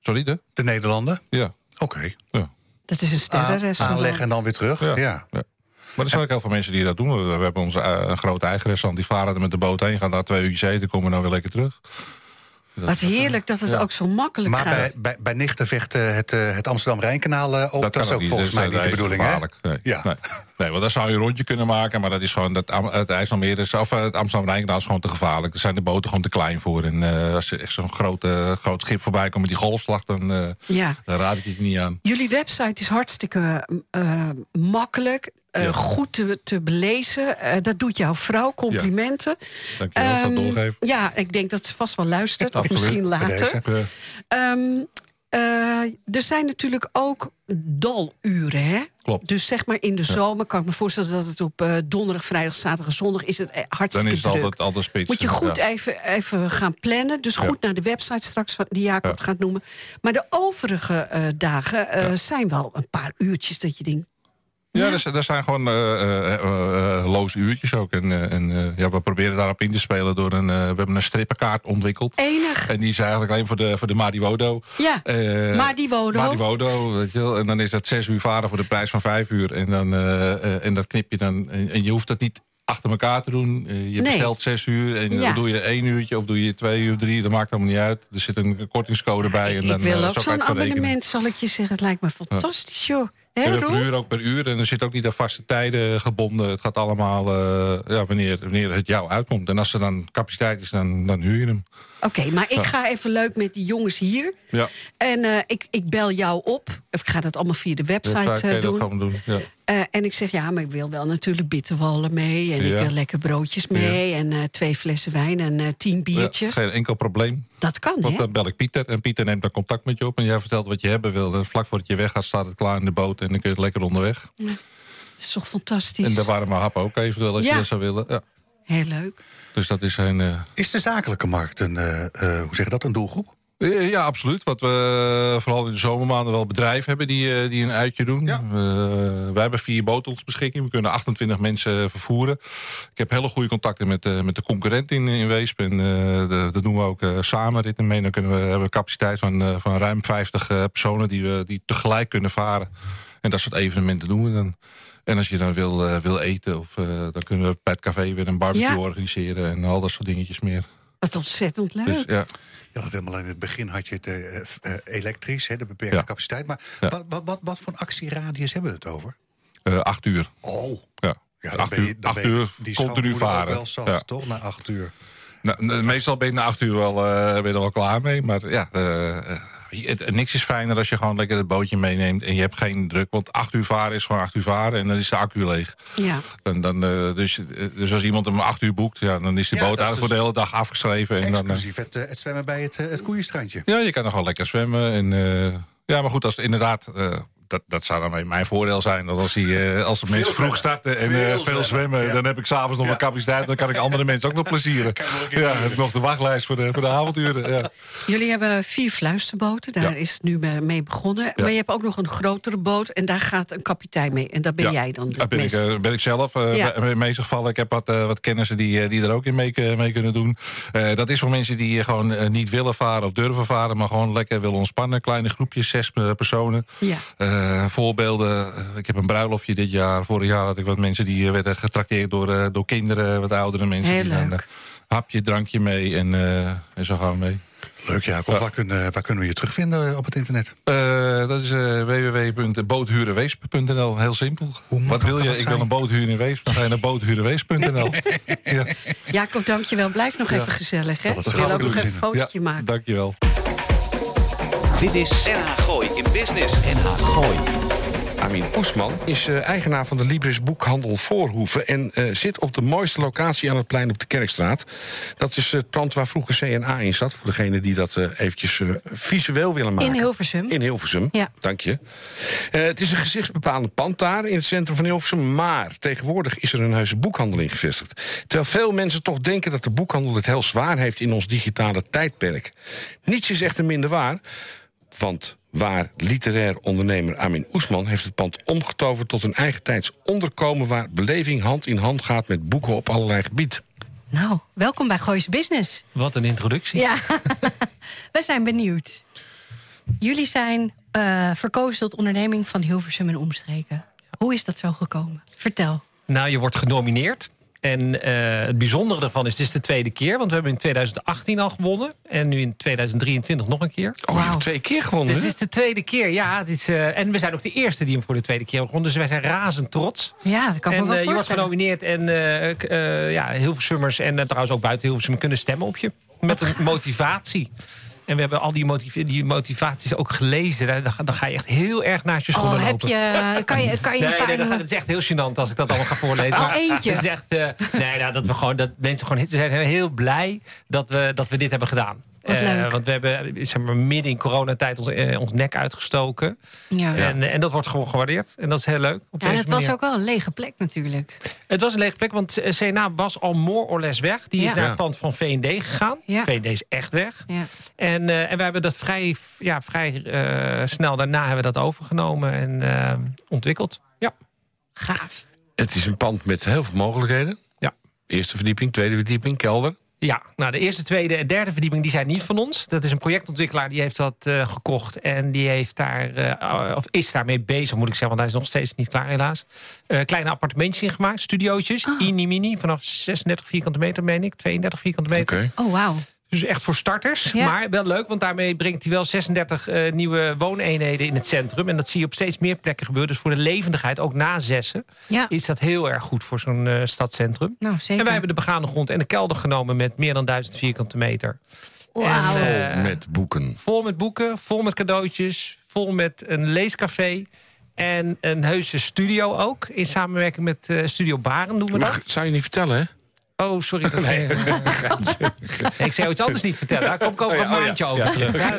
Sorry, de Nederlanden? Ja. Oké. Ja. Dat is een sterrenrestaurant. Aanleggen en dan weer terug. Ja. Maar er zijn ook heel veel mensen die dat doen. We hebben onze een groot eigen restaurant. Die varen er met de boot heen, gaan daar 2 uurtjes eten, komen we nou weer lekker terug. Wat heerlijk dat het ook zo makkelijk gaat. Maar bij nichten vecht het Amsterdam-Rijnkanaal op. Dat is ook niet, volgens mij niet de bedoeling, hè? Nee, want daar zou je een rondje kunnen maken. Maar dat is gewoon het IJsselmeer is, of het Amsterdam-Rijnkanaal is gewoon te gevaarlijk. Er zijn de boten gewoon te klein voor. En als er echt zo'n groot schip voorbij komt met die golfslag, dan raad ik het niet aan. Jullie website is hartstikke makkelijk. Goed te belezen. Dat doet jouw vrouw. Complimenten. Dank je wel, dat doorgeven. Ja, ik denk dat ze vast wel luistert. Of misschien later. Er zijn natuurlijk ook daluren, hè? Klopt. Dus zeg maar in de zomer kan ik me voorstellen dat het op donderdag, vrijdag, zaterdag, zondag is het hartstikke druk. Dan is het altijd spits. Moet je goed even gaan plannen. Dus goed naar de website straks die Jacob gaat noemen. Maar de overige dagen zijn wel een paar uurtjes dat je denkt... Ja, er zijn gewoon loze uurtjes ook. En we proberen daarop in te spelen door we hebben een strippenkaart ontwikkeld. Enig. En die is eigenlijk alleen voor de Madiwodo. Ja, Madiwodo, weet je wel. En dan is dat 6 uur varen voor de prijs van 5 uur. En dan en dat knip je dan. En je hoeft dat niet achter elkaar te doen. Je bestelt 6 uur en dan doe je 1 uurtje of doe je 2 uur, 3. Dat maakt allemaal niet uit. Er zit een kortingscode bij. En ik wil ook zo'n abonnement, zal ik je zeggen. Het lijkt me fantastisch, joh. Uur ook per uur. En er zit ook niet aan vaste tijden gebonden. Het gaat allemaal wanneer het jou uitkomt. En als er dan capaciteit is, dan huur je hem. Oké, maar ik ga even leuk met die jongens hier. Ja. En ik bel jou op. Of ik ga dat allemaal via de website doen. Dat gaan we doen. Ja. En ik zeg, maar ik wil wel natuurlijk bitterballen mee. En ik wil lekker broodjes mee. Ja. En 2 flessen wijn en 10 biertjes. Ja, geen enkel probleem. Dat kan, hè? Want dan bel ik Pieter. En Pieter neemt dan contact met je op. En jij vertelt wat je hebben wil. En vlak voordat je weggaat staat het klaar in de boot. En dan kun je het lekker onderweg. Ja. Dat is toch fantastisch. En de warme hap ook eventueel, als je dat zou willen. Ja. Heel leuk. Dus dat is een... Is de zakelijke markt een doelgroep? Ja, absoluut. Wat we vooral in de zomermaanden wel bedrijven hebben die een uitje doen. Ja. Wij hebben 4 boten beschikking. We kunnen 28 mensen vervoeren. Ik heb hele goede contacten met de concurrent in Weesp. En daar doen we ook samen ritten mee. Dan hebben we een capaciteit van ruim 50 personen die tegelijk kunnen varen. En dat soort evenementen doen we dan. En als je dan wil eten, of dan kunnen we bij het café weer een barbecue organiseren. En al dat soort dingetjes meer. Wat ontzettend leuk. Dus, ja, dat helemaal in het begin had je het elektrisch, de beperkte capaciteit. Maar wat voor actieradius hebben we het over? 8 uur. Oh. Ja. Ja, 8 uur continu varen. Wel zat, toch? Na 8 uur. Nou, meestal ben je na 8 uur ben je er wel klaar mee. Maar niks is fijner als je gewoon lekker het bootje meeneemt en je hebt geen druk. Want 8 uur varen is gewoon 8 uur varen en dan is de accu leeg. Ja. Dus als iemand hem 8 uur boekt, dan is de boot eigenlijk voor de hele dag afgeschreven. Exclusief en dan, het zwemmen bij het koeienstrandje. Ja, je kan nog wel lekker zwemmen. En, maar goed, als het inderdaad... dat zou dan in mijn voordeel zijn. Dat als de mensen vroeg starten en veel zwemmen... Ja. Dan heb ik s'avonds nog wat capaciteit... dan kan ik andere mensen ook nog plezieren. Ja, heb ik nog de wachtlijst voor de avonduren. Ja. Jullie hebben 4 fluisterboten. Daar is het nu mee begonnen. Ja. Maar je hebt ook nog een grotere boot... en daar gaat een kapitein mee. En daar ben jij dan de meester. Daar ben ik zelf meester gevallen. Ik heb wat kennissen die er ook in mee kunnen doen. Dat is voor mensen die gewoon niet willen varen of durven varen... maar gewoon lekker willen ontspannen. Kleine groepjes, 6 personen. Ja. Voorbeelden, ik heb een bruiloftje dit jaar. Vorig jaar had ik wat mensen die werden getrakteerd door kinderen, wat oudere mensen. Heel leuk. Een hapje, drankje mee en zo gaan we mee. Leuk, Jacob. Ja. Waar kunnen we je terugvinden op het internet? Dat is www.boothurenweesp.nl. Heel simpel. Wat wil je? Ik wil een boot huren in Weesp. Dan ga je naar boothurenweesp.nl. Ja. Jacob, dankjewel. Blijf nog even gezellig. Hè? Ik wil ook nog even een fotootje maken. Dankjewel. Dit is NH Gooi in Business. NH Gooi. Amin Usman is eigenaar van de Libris boekhandel Voorhoeven... en zit op de mooiste locatie aan het plein op de Kerkstraat. Dat is het pand waar vroeger C&A in zat... voor degene die dat eventjes visueel willen maken. In Hilversum, ja. Dank je. Het is een gezichtsbepalend pand daar in het centrum van Hilversum... maar tegenwoordig is er een heuse boekhandel in gevestigd. Terwijl veel mensen toch denken dat de boekhandel het heel zwaar heeft... in ons digitale tijdperk. Niets is echter minder waar... Want waar literair ondernemer Amin Usman heeft het pand omgetoverd... tot een eigentijds onderkomen waar beleving hand in hand gaat... met boeken op allerlei gebied. Nou, welkom bij Gooise Business. Wat een introductie. Ja, we zijn benieuwd. Jullie zijn verkozen tot onderneming van Hilversum en omstreken. Hoe is dat zo gekomen? Vertel. Nou, je wordt genomineerd... En het bijzondere ervan is, dit is de tweede keer. Want we hebben in 2018 al gewonnen. En nu in 2023 nog een keer. Oh, je hebt 2 keer gewonnen. Dus dit is de tweede keer, ja. En we zijn ook de eerste die hem voor de tweede keer hebben gewonnen. Dus wij zijn razend trots. Ja, dat kan me wel voorstellen. Je wordt genomineerd en Hilversummers... en trouwens ook buiten Hilversum kunnen stemmen op je. Met een motivatie. En we hebben al die motivaties ook gelezen. Dan ga je echt heel erg naast je schoenen lopen. Kan je een paar... Nee, dat is echt heel gênant als ik dat allemaal ga voorlezen. Eentje. Het is echt, mensen gewoon zijn heel blij dat we dit hebben gedaan. Want we hebben midden in coronatijd ons nek uitgestoken. Ja. En dat wordt gewoon gewaardeerd. En dat is heel leuk. Op deze manier. Het was ook wel een lege plek natuurlijk. Het was een lege plek, want C&A was al more or less weg. Die is naar het pand van V&D gegaan. Ja. V&D is echt weg. Ja. En we hebben dat vrij snel daarna hebben we dat overgenomen en ontwikkeld. Ja. Gaaf. Het is een pand met heel veel mogelijkheden. Ja. Eerste verdieping, tweede verdieping, kelder. Ja, nou de eerste, tweede en derde verdieping die zijn niet van ons. Dat is een projectontwikkelaar, die heeft dat gekocht. En die heeft is daarmee bezig, moet ik zeggen. Want hij is nog steeds niet klaar, helaas. Kleine appartementjes ingemaakt, studiootjes. Inimini, vanaf 36 vierkante meter, meen ik. 32 vierkante meter. Okay. Oh, wauw. Dus echt voor starters, maar wel leuk. Want daarmee brengt hij wel 36 nieuwe wooneenheden in het centrum. En dat zie je op steeds meer plekken gebeuren. Dus voor de levendigheid, ook na 6, is dat heel erg goed voor zo'n stadscentrum. Nou, zeker. En wij hebben de begaande grond en de kelder genomen... met meer dan 1000 vierkante meter. Wow. En, vol met boeken. Vol met boeken, vol met cadeautjes, vol met een leescafé... en een heuse studio ook, in samenwerking met Studio Baren doen we dat. Zou je niet vertellen, hè? Oh, sorry. Ik zou iets anders niet vertellen. Daar kom ik over een maandje over terug.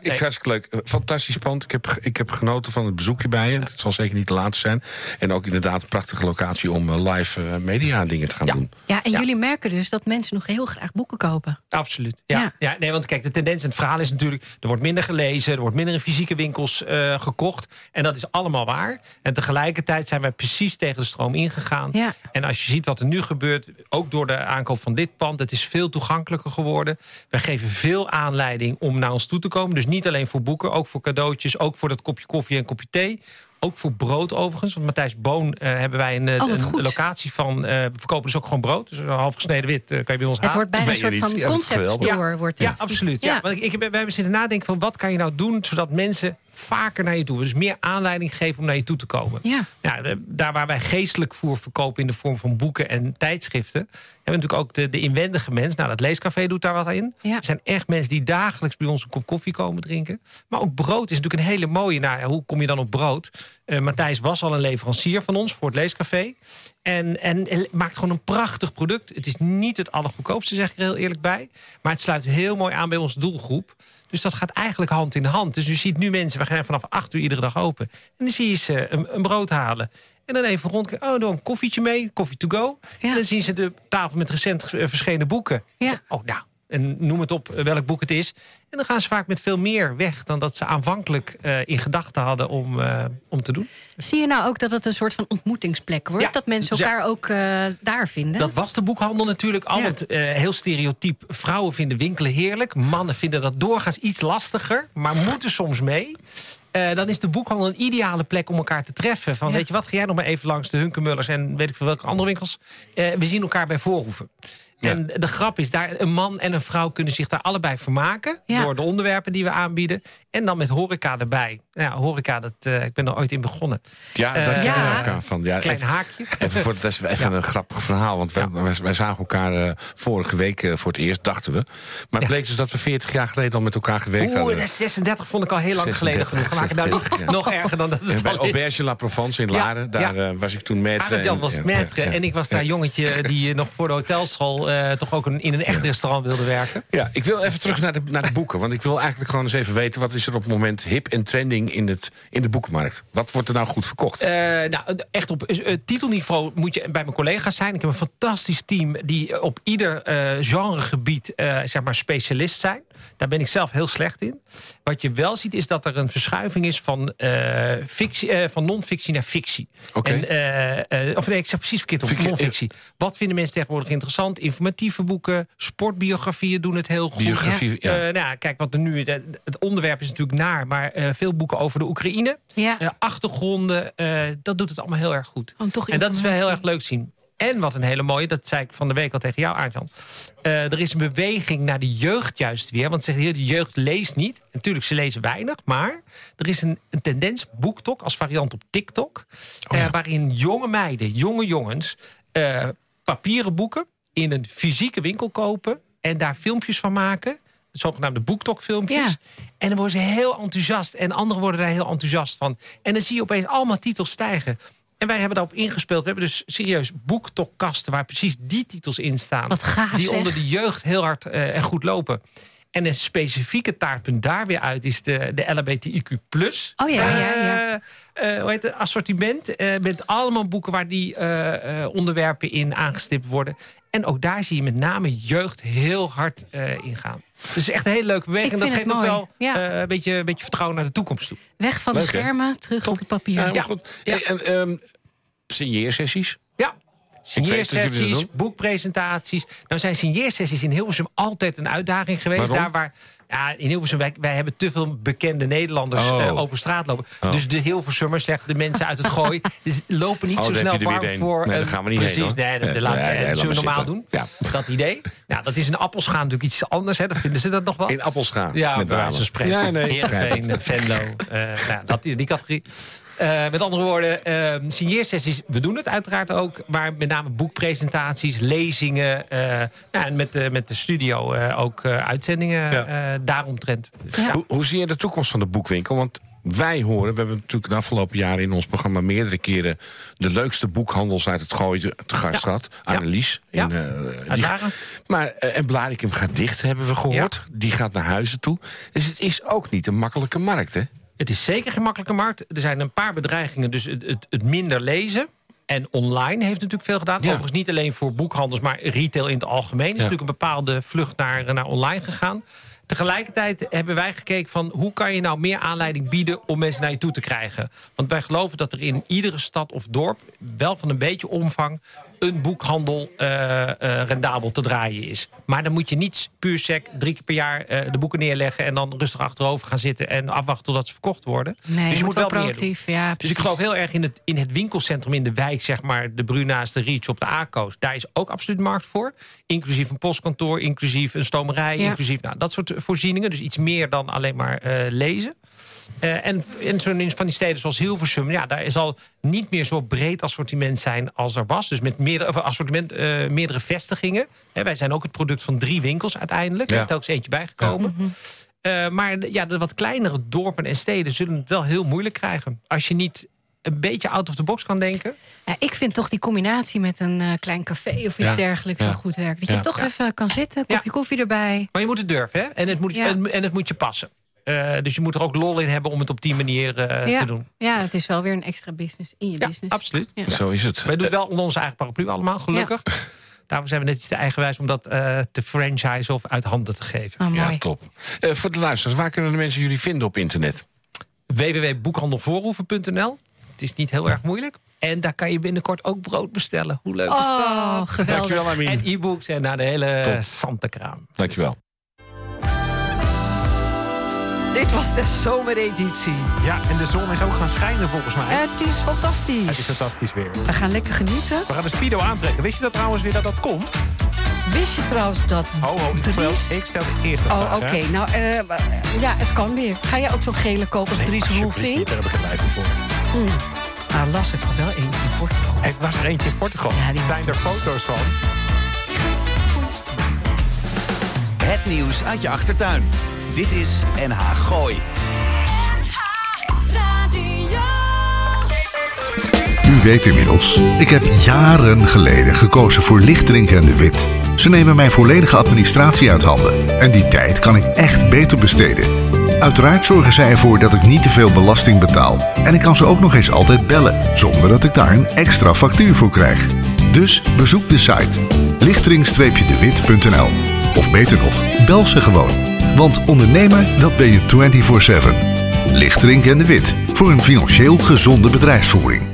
Ik hartstikke leuk. Fantastisch pand. Ik heb genoten van het bezoekje bij je. Het zal zeker niet de laatste zijn. En ook inderdaad een prachtige locatie om live media dingen te gaan doen. Ja, en jullie merken dus dat mensen nog heel graag boeken kopen. Absoluut. Ja, nee, want kijk, de tendens en het verhaal is natuurlijk... er wordt minder gelezen, er wordt minder in fysieke winkels gekocht. En dat is allemaal waar. En tegelijkertijd zijn wij precies tegen de stroom ingegaan. Ja. En als je ziet wat er nu gebeurt, ook door de aankoop van dit pand... het is veel toegankelijker geworden. We geven veel aanleiding om naar ons toe te komen. Dus niet alleen voor boeken, ook voor cadeautjes... ook voor dat kopje koffie en kopje thee. Ook voor brood overigens. Want Matthijs Boon hebben wij een locatie van... we verkopen dus ook gewoon brood. Dus half gesneden wit kan je bij ons halen. Het wordt bijna een soort van conceptstore. Ja, absoluut. Ja. Ja. Want wij hebben zitten nadenken van wat kan je nou doen... zodat mensen vaker naar je toe... dus meer aanleiding geven om naar je toe te komen. Ja. Ja, daar waar wij geestelijk voer verkopen... in de vorm van boeken en tijdschriften... hebben we natuurlijk ook de inwendige mens. Nou, dat leescafé doet daar wat in. Ja. Er zijn echt mensen die dagelijks bij ons een kop koffie komen drinken. Maar ook brood is natuurlijk een hele mooie... Nou, hoe kom je dan op brood... Matthijs was al een leverancier van ons voor het leescafé. En maakt gewoon een prachtig product. Het is niet het allergoedkoopste, zeg ik er heel eerlijk bij. Maar het sluit heel mooi aan bij ons doelgroep. Dus dat gaat eigenlijk hand in hand. Dus u ziet nu mensen, we gaan vanaf 8 uur iedere dag open. En dan zie je ze een brood halen. En dan even rondkijken. Oh, doe een koffietje mee, koffie to go. Ja. En dan zien ze de tafel met recent verschenen boeken. Ja. Oh, nou, en noem het op welk boek het is. En dan gaan ze vaak met veel meer weg dan dat ze aanvankelijk in gedachten hadden om te doen. Zie je nou ook dat het een soort van ontmoetingsplek wordt? Ja, dat mensen elkaar ook daar vinden? Dat was de boekhandel natuurlijk al. Want heel stereotyp, vrouwen vinden winkelen heerlijk. Mannen vinden dat doorgaans iets lastiger, maar moeten soms mee. Dan is de boekhandel een ideale plek om elkaar te treffen. Van, weet je wat, ga jij nog maar even langs de Hunkemullers en weet ik veel welke andere winkels. We zien elkaar bij Voorhoeven. Ja. En de grap is, daar een man en een vrouw kunnen zich daar allebei vermaken. Ja. Door de onderwerpen die we aanbieden. En dan met horeca erbij. Ja, horeca, ik ben er ooit in begonnen. Ja, daar kennen we elkaar van. Ja, klein haakje. Even voor de rest, even een grappig verhaal. Want wij zagen elkaar vorige week voor het eerst, dachten we. Maar het bleek dus dat we 40 jaar geleden al met elkaar gewerkt hadden. Oeh, 36 vond ik al heel lang geleden. We maken nou niet nog erger dan dat het bij Auberge La Provence in Laren, daar was ik toen maître. Arend-Jan was maître en ik was daar jongetje die nog voor de hotelschool toch ook in een echt restaurant wilde werken. Ja, ik wil even terug naar de boeken. Want ik wil eigenlijk gewoon eens even weten, wat is er op het moment hip en trending in de boekenmarkt? Wat wordt er nou goed verkocht? Echt op titelniveau moet je bij mijn collega's zijn. Ik heb een fantastisch team die op ieder genregebied zeg maar specialist zijn. Daar ben ik zelf heel slecht in. Wat je wel ziet is dat er een verschuiving is van non-fictie naar fictie. Okay. Ik zeg precies verkeerd op non-fictie. Wat vinden mensen tegenwoordig interessant? Informatieve boeken, sportbiografieën doen het heel goed. Kijk, wat er nu het onderwerp is natuurlijk naar, maar veel boeken over de Oekraïne. Ja. Achtergronden, dat doet het allemaal heel erg goed. En dat is wel heel erg leuk zien. En wat een hele mooie, dat zei ik van de week al tegen jou, Aart-Jan. Er is een beweging naar de jeugd juist weer. Want ze zeggen, de jeugd leest niet. Natuurlijk, ze lezen weinig. Maar er is een tendens, BookTok, als variant op TikTok. Waarin jonge meiden, jonge jongens, papieren boeken in een fysieke winkel kopen. En daar filmpjes van maken. Zogenaamde BookTok-filmpjes. Ja. En dan worden ze heel enthousiast. En anderen worden daar heel enthousiast van. En dan zie je opeens allemaal titels stijgen. En wij hebben daarop ingespeeld. We hebben dus serieus boektopkasten waar precies die titels in staan. Wat gaaf, die onder de jeugd heel hard en goed lopen. En een specifieke taartpunt daar weer uit is de LHBTIQ+. Oh ja. Hoe heet het? Assortiment. Met allemaal boeken waar die onderwerpen in aangestipt worden. En ook daar zie je met name jeugd heel hard ingaan. Dus echt een hele leuke beweging. En dat geeft ook wel een beetje vertrouwen naar de toekomst toe. Weg van de schermen, terug op het papier. Signeersessies? Ja. Signeersessies, boekpresentaties. Nou zijn signeersessies in Hilversum altijd een uitdaging geweest. Waarom? Daar waar... Ja, in Hilversum, wij hebben te veel bekende Nederlanders over straat lopen. Oh. Dus de Hilversummers, de mensen uit het Gooi, dus lopen niet zo snel warm voor. Nee, daar gaan we niet precies, heen. Precies, dat zullen we normaal doen. Ja. Dat idee. Nou, dat is in Appelscha natuurlijk iets anders. Hè. Dan vinden ze dat nog wel. In Appelscha? Ja, met waar ze spreken. Ja, Heerenveen, Venlo, die categorie. Met andere woorden, signeersessies, we doen het uiteraard ook. Maar met name boekpresentaties, lezingen. En met de studio ook uitzendingen daaromtrent. Dus, Hoe zie je de toekomst van de boekwinkel? Want wij horen, we hebben natuurlijk de afgelopen jaren in ons programma meerdere keren de leukste boekhandels uit het Gooi te gast gehad. Annelies. Ja. En Blarikum gaat dicht, hebben we gehoord. Ja. Die gaat naar huizen toe. Dus het is ook niet een makkelijke markt, hè? Het is zeker geen makkelijke markt. Er zijn een paar bedreigingen, dus het minder lezen. En online heeft natuurlijk veel gedaan. Ja. Overigens niet alleen voor boekhandels, maar retail in het algemeen. Er is natuurlijk een bepaalde vlucht naar online gegaan. Tegelijkertijd hebben wij gekeken van hoe kan je nou meer aanleiding bieden om mensen naar je toe te krijgen. Want wij geloven dat er in iedere stad of dorp wel van een beetje omvang een boekhandel rendabel te draaien is. Maar dan moet je niet puur sec 3 keer per jaar de boeken neerleggen en dan rustig achterover gaan zitten en afwachten totdat ze verkocht worden. Nee, dus je moet wel proactief. Ja, dus ik geloof heel erg in het winkelcentrum in de wijk, zeg maar, de Bruna's, de Reach op de ACO's. Daar is ook absoluut markt voor. Inclusief een postkantoor, inclusief een stomerij, inclusief dat soort voorzieningen. Dus iets meer dan alleen maar lezen. En van die steden zoals Hilversum, daar zal niet meer zo breed assortiment zijn als er was. Dus met meerdere vestigingen. Wij zijn ook het product van 3 winkels uiteindelijk. Er is telkens eentje bijgekomen. Ja. Maar de wat kleinere dorpen en steden zullen het wel heel moeilijk krijgen. Als je niet een beetje out of the box kan denken? Ja, ik vind toch die combinatie met een klein café of iets dergelijks wel goed werkt. Dat je toch even kan zitten, kopje koffie erbij. Maar je moet het durven, hè? En het moet, en het moet je passen. Dus je moet er ook lol in hebben om het op die manier te doen. Ja, het is wel weer een extra business in je business. Absoluut. Ja. Zo is het. Wij doen het wel onder onze eigen paraplu allemaal, gelukkig. Ja. Daarom zijn we net iets te eigenwijs om dat te franchisen of uit handen te geven. Oh, ja, top. Voor de luisteraars, waar kunnen de mensen jullie vinden op internet? www.boekhandelvoorhoeven.nl. Het is niet heel erg moeilijk. En daar kan je binnenkort ook brood bestellen. Hoe leuk is dat? Geweldig. Dankjewel, Amin. En e-books en naar de hele Santekraam. Dankjewel. Dit was de zomereditie. Ja, en de zon is ook gaan schijnen volgens mij. Het is fantastisch. Het is fantastisch weer. We gaan lekker genieten. We gaan de Speedo aantrekken. Wist je dat trouwens weer dat dat komt? Wist je trouwens dat... Ik stel de eerste vraag. Oké. Nou, ja, het kan weer. Ga jij ook zo'n gele kopen als Dries Roelvink? Daar heb ik het lijf voor. Nou, Las heeft er wel eentje in Portugal. Het was er eentje in Portugal. Ja, die zijn er foto's van. Het nieuws uit je achtertuin. Dit is NH Gooi. NH Radio. U weet inmiddels, ik heb jaren geleden gekozen voor lichtdrinken en de wit. Ze nemen mijn volledige administratie uit handen. En die tijd kan ik echt beter besteden. Uiteraard zorgen zij ervoor dat ik niet te veel belasting betaal. En ik kan ze ook nog eens altijd bellen, zonder dat ik daar een extra factuur voor krijg. Dus bezoek de site lichtering-dewit.nl. Of beter nog, bel ze gewoon. Want ondernemer, dat ben je 24/7. Lichtdrink en de Wit. Voor een financieel gezonde bedrijfsvoering.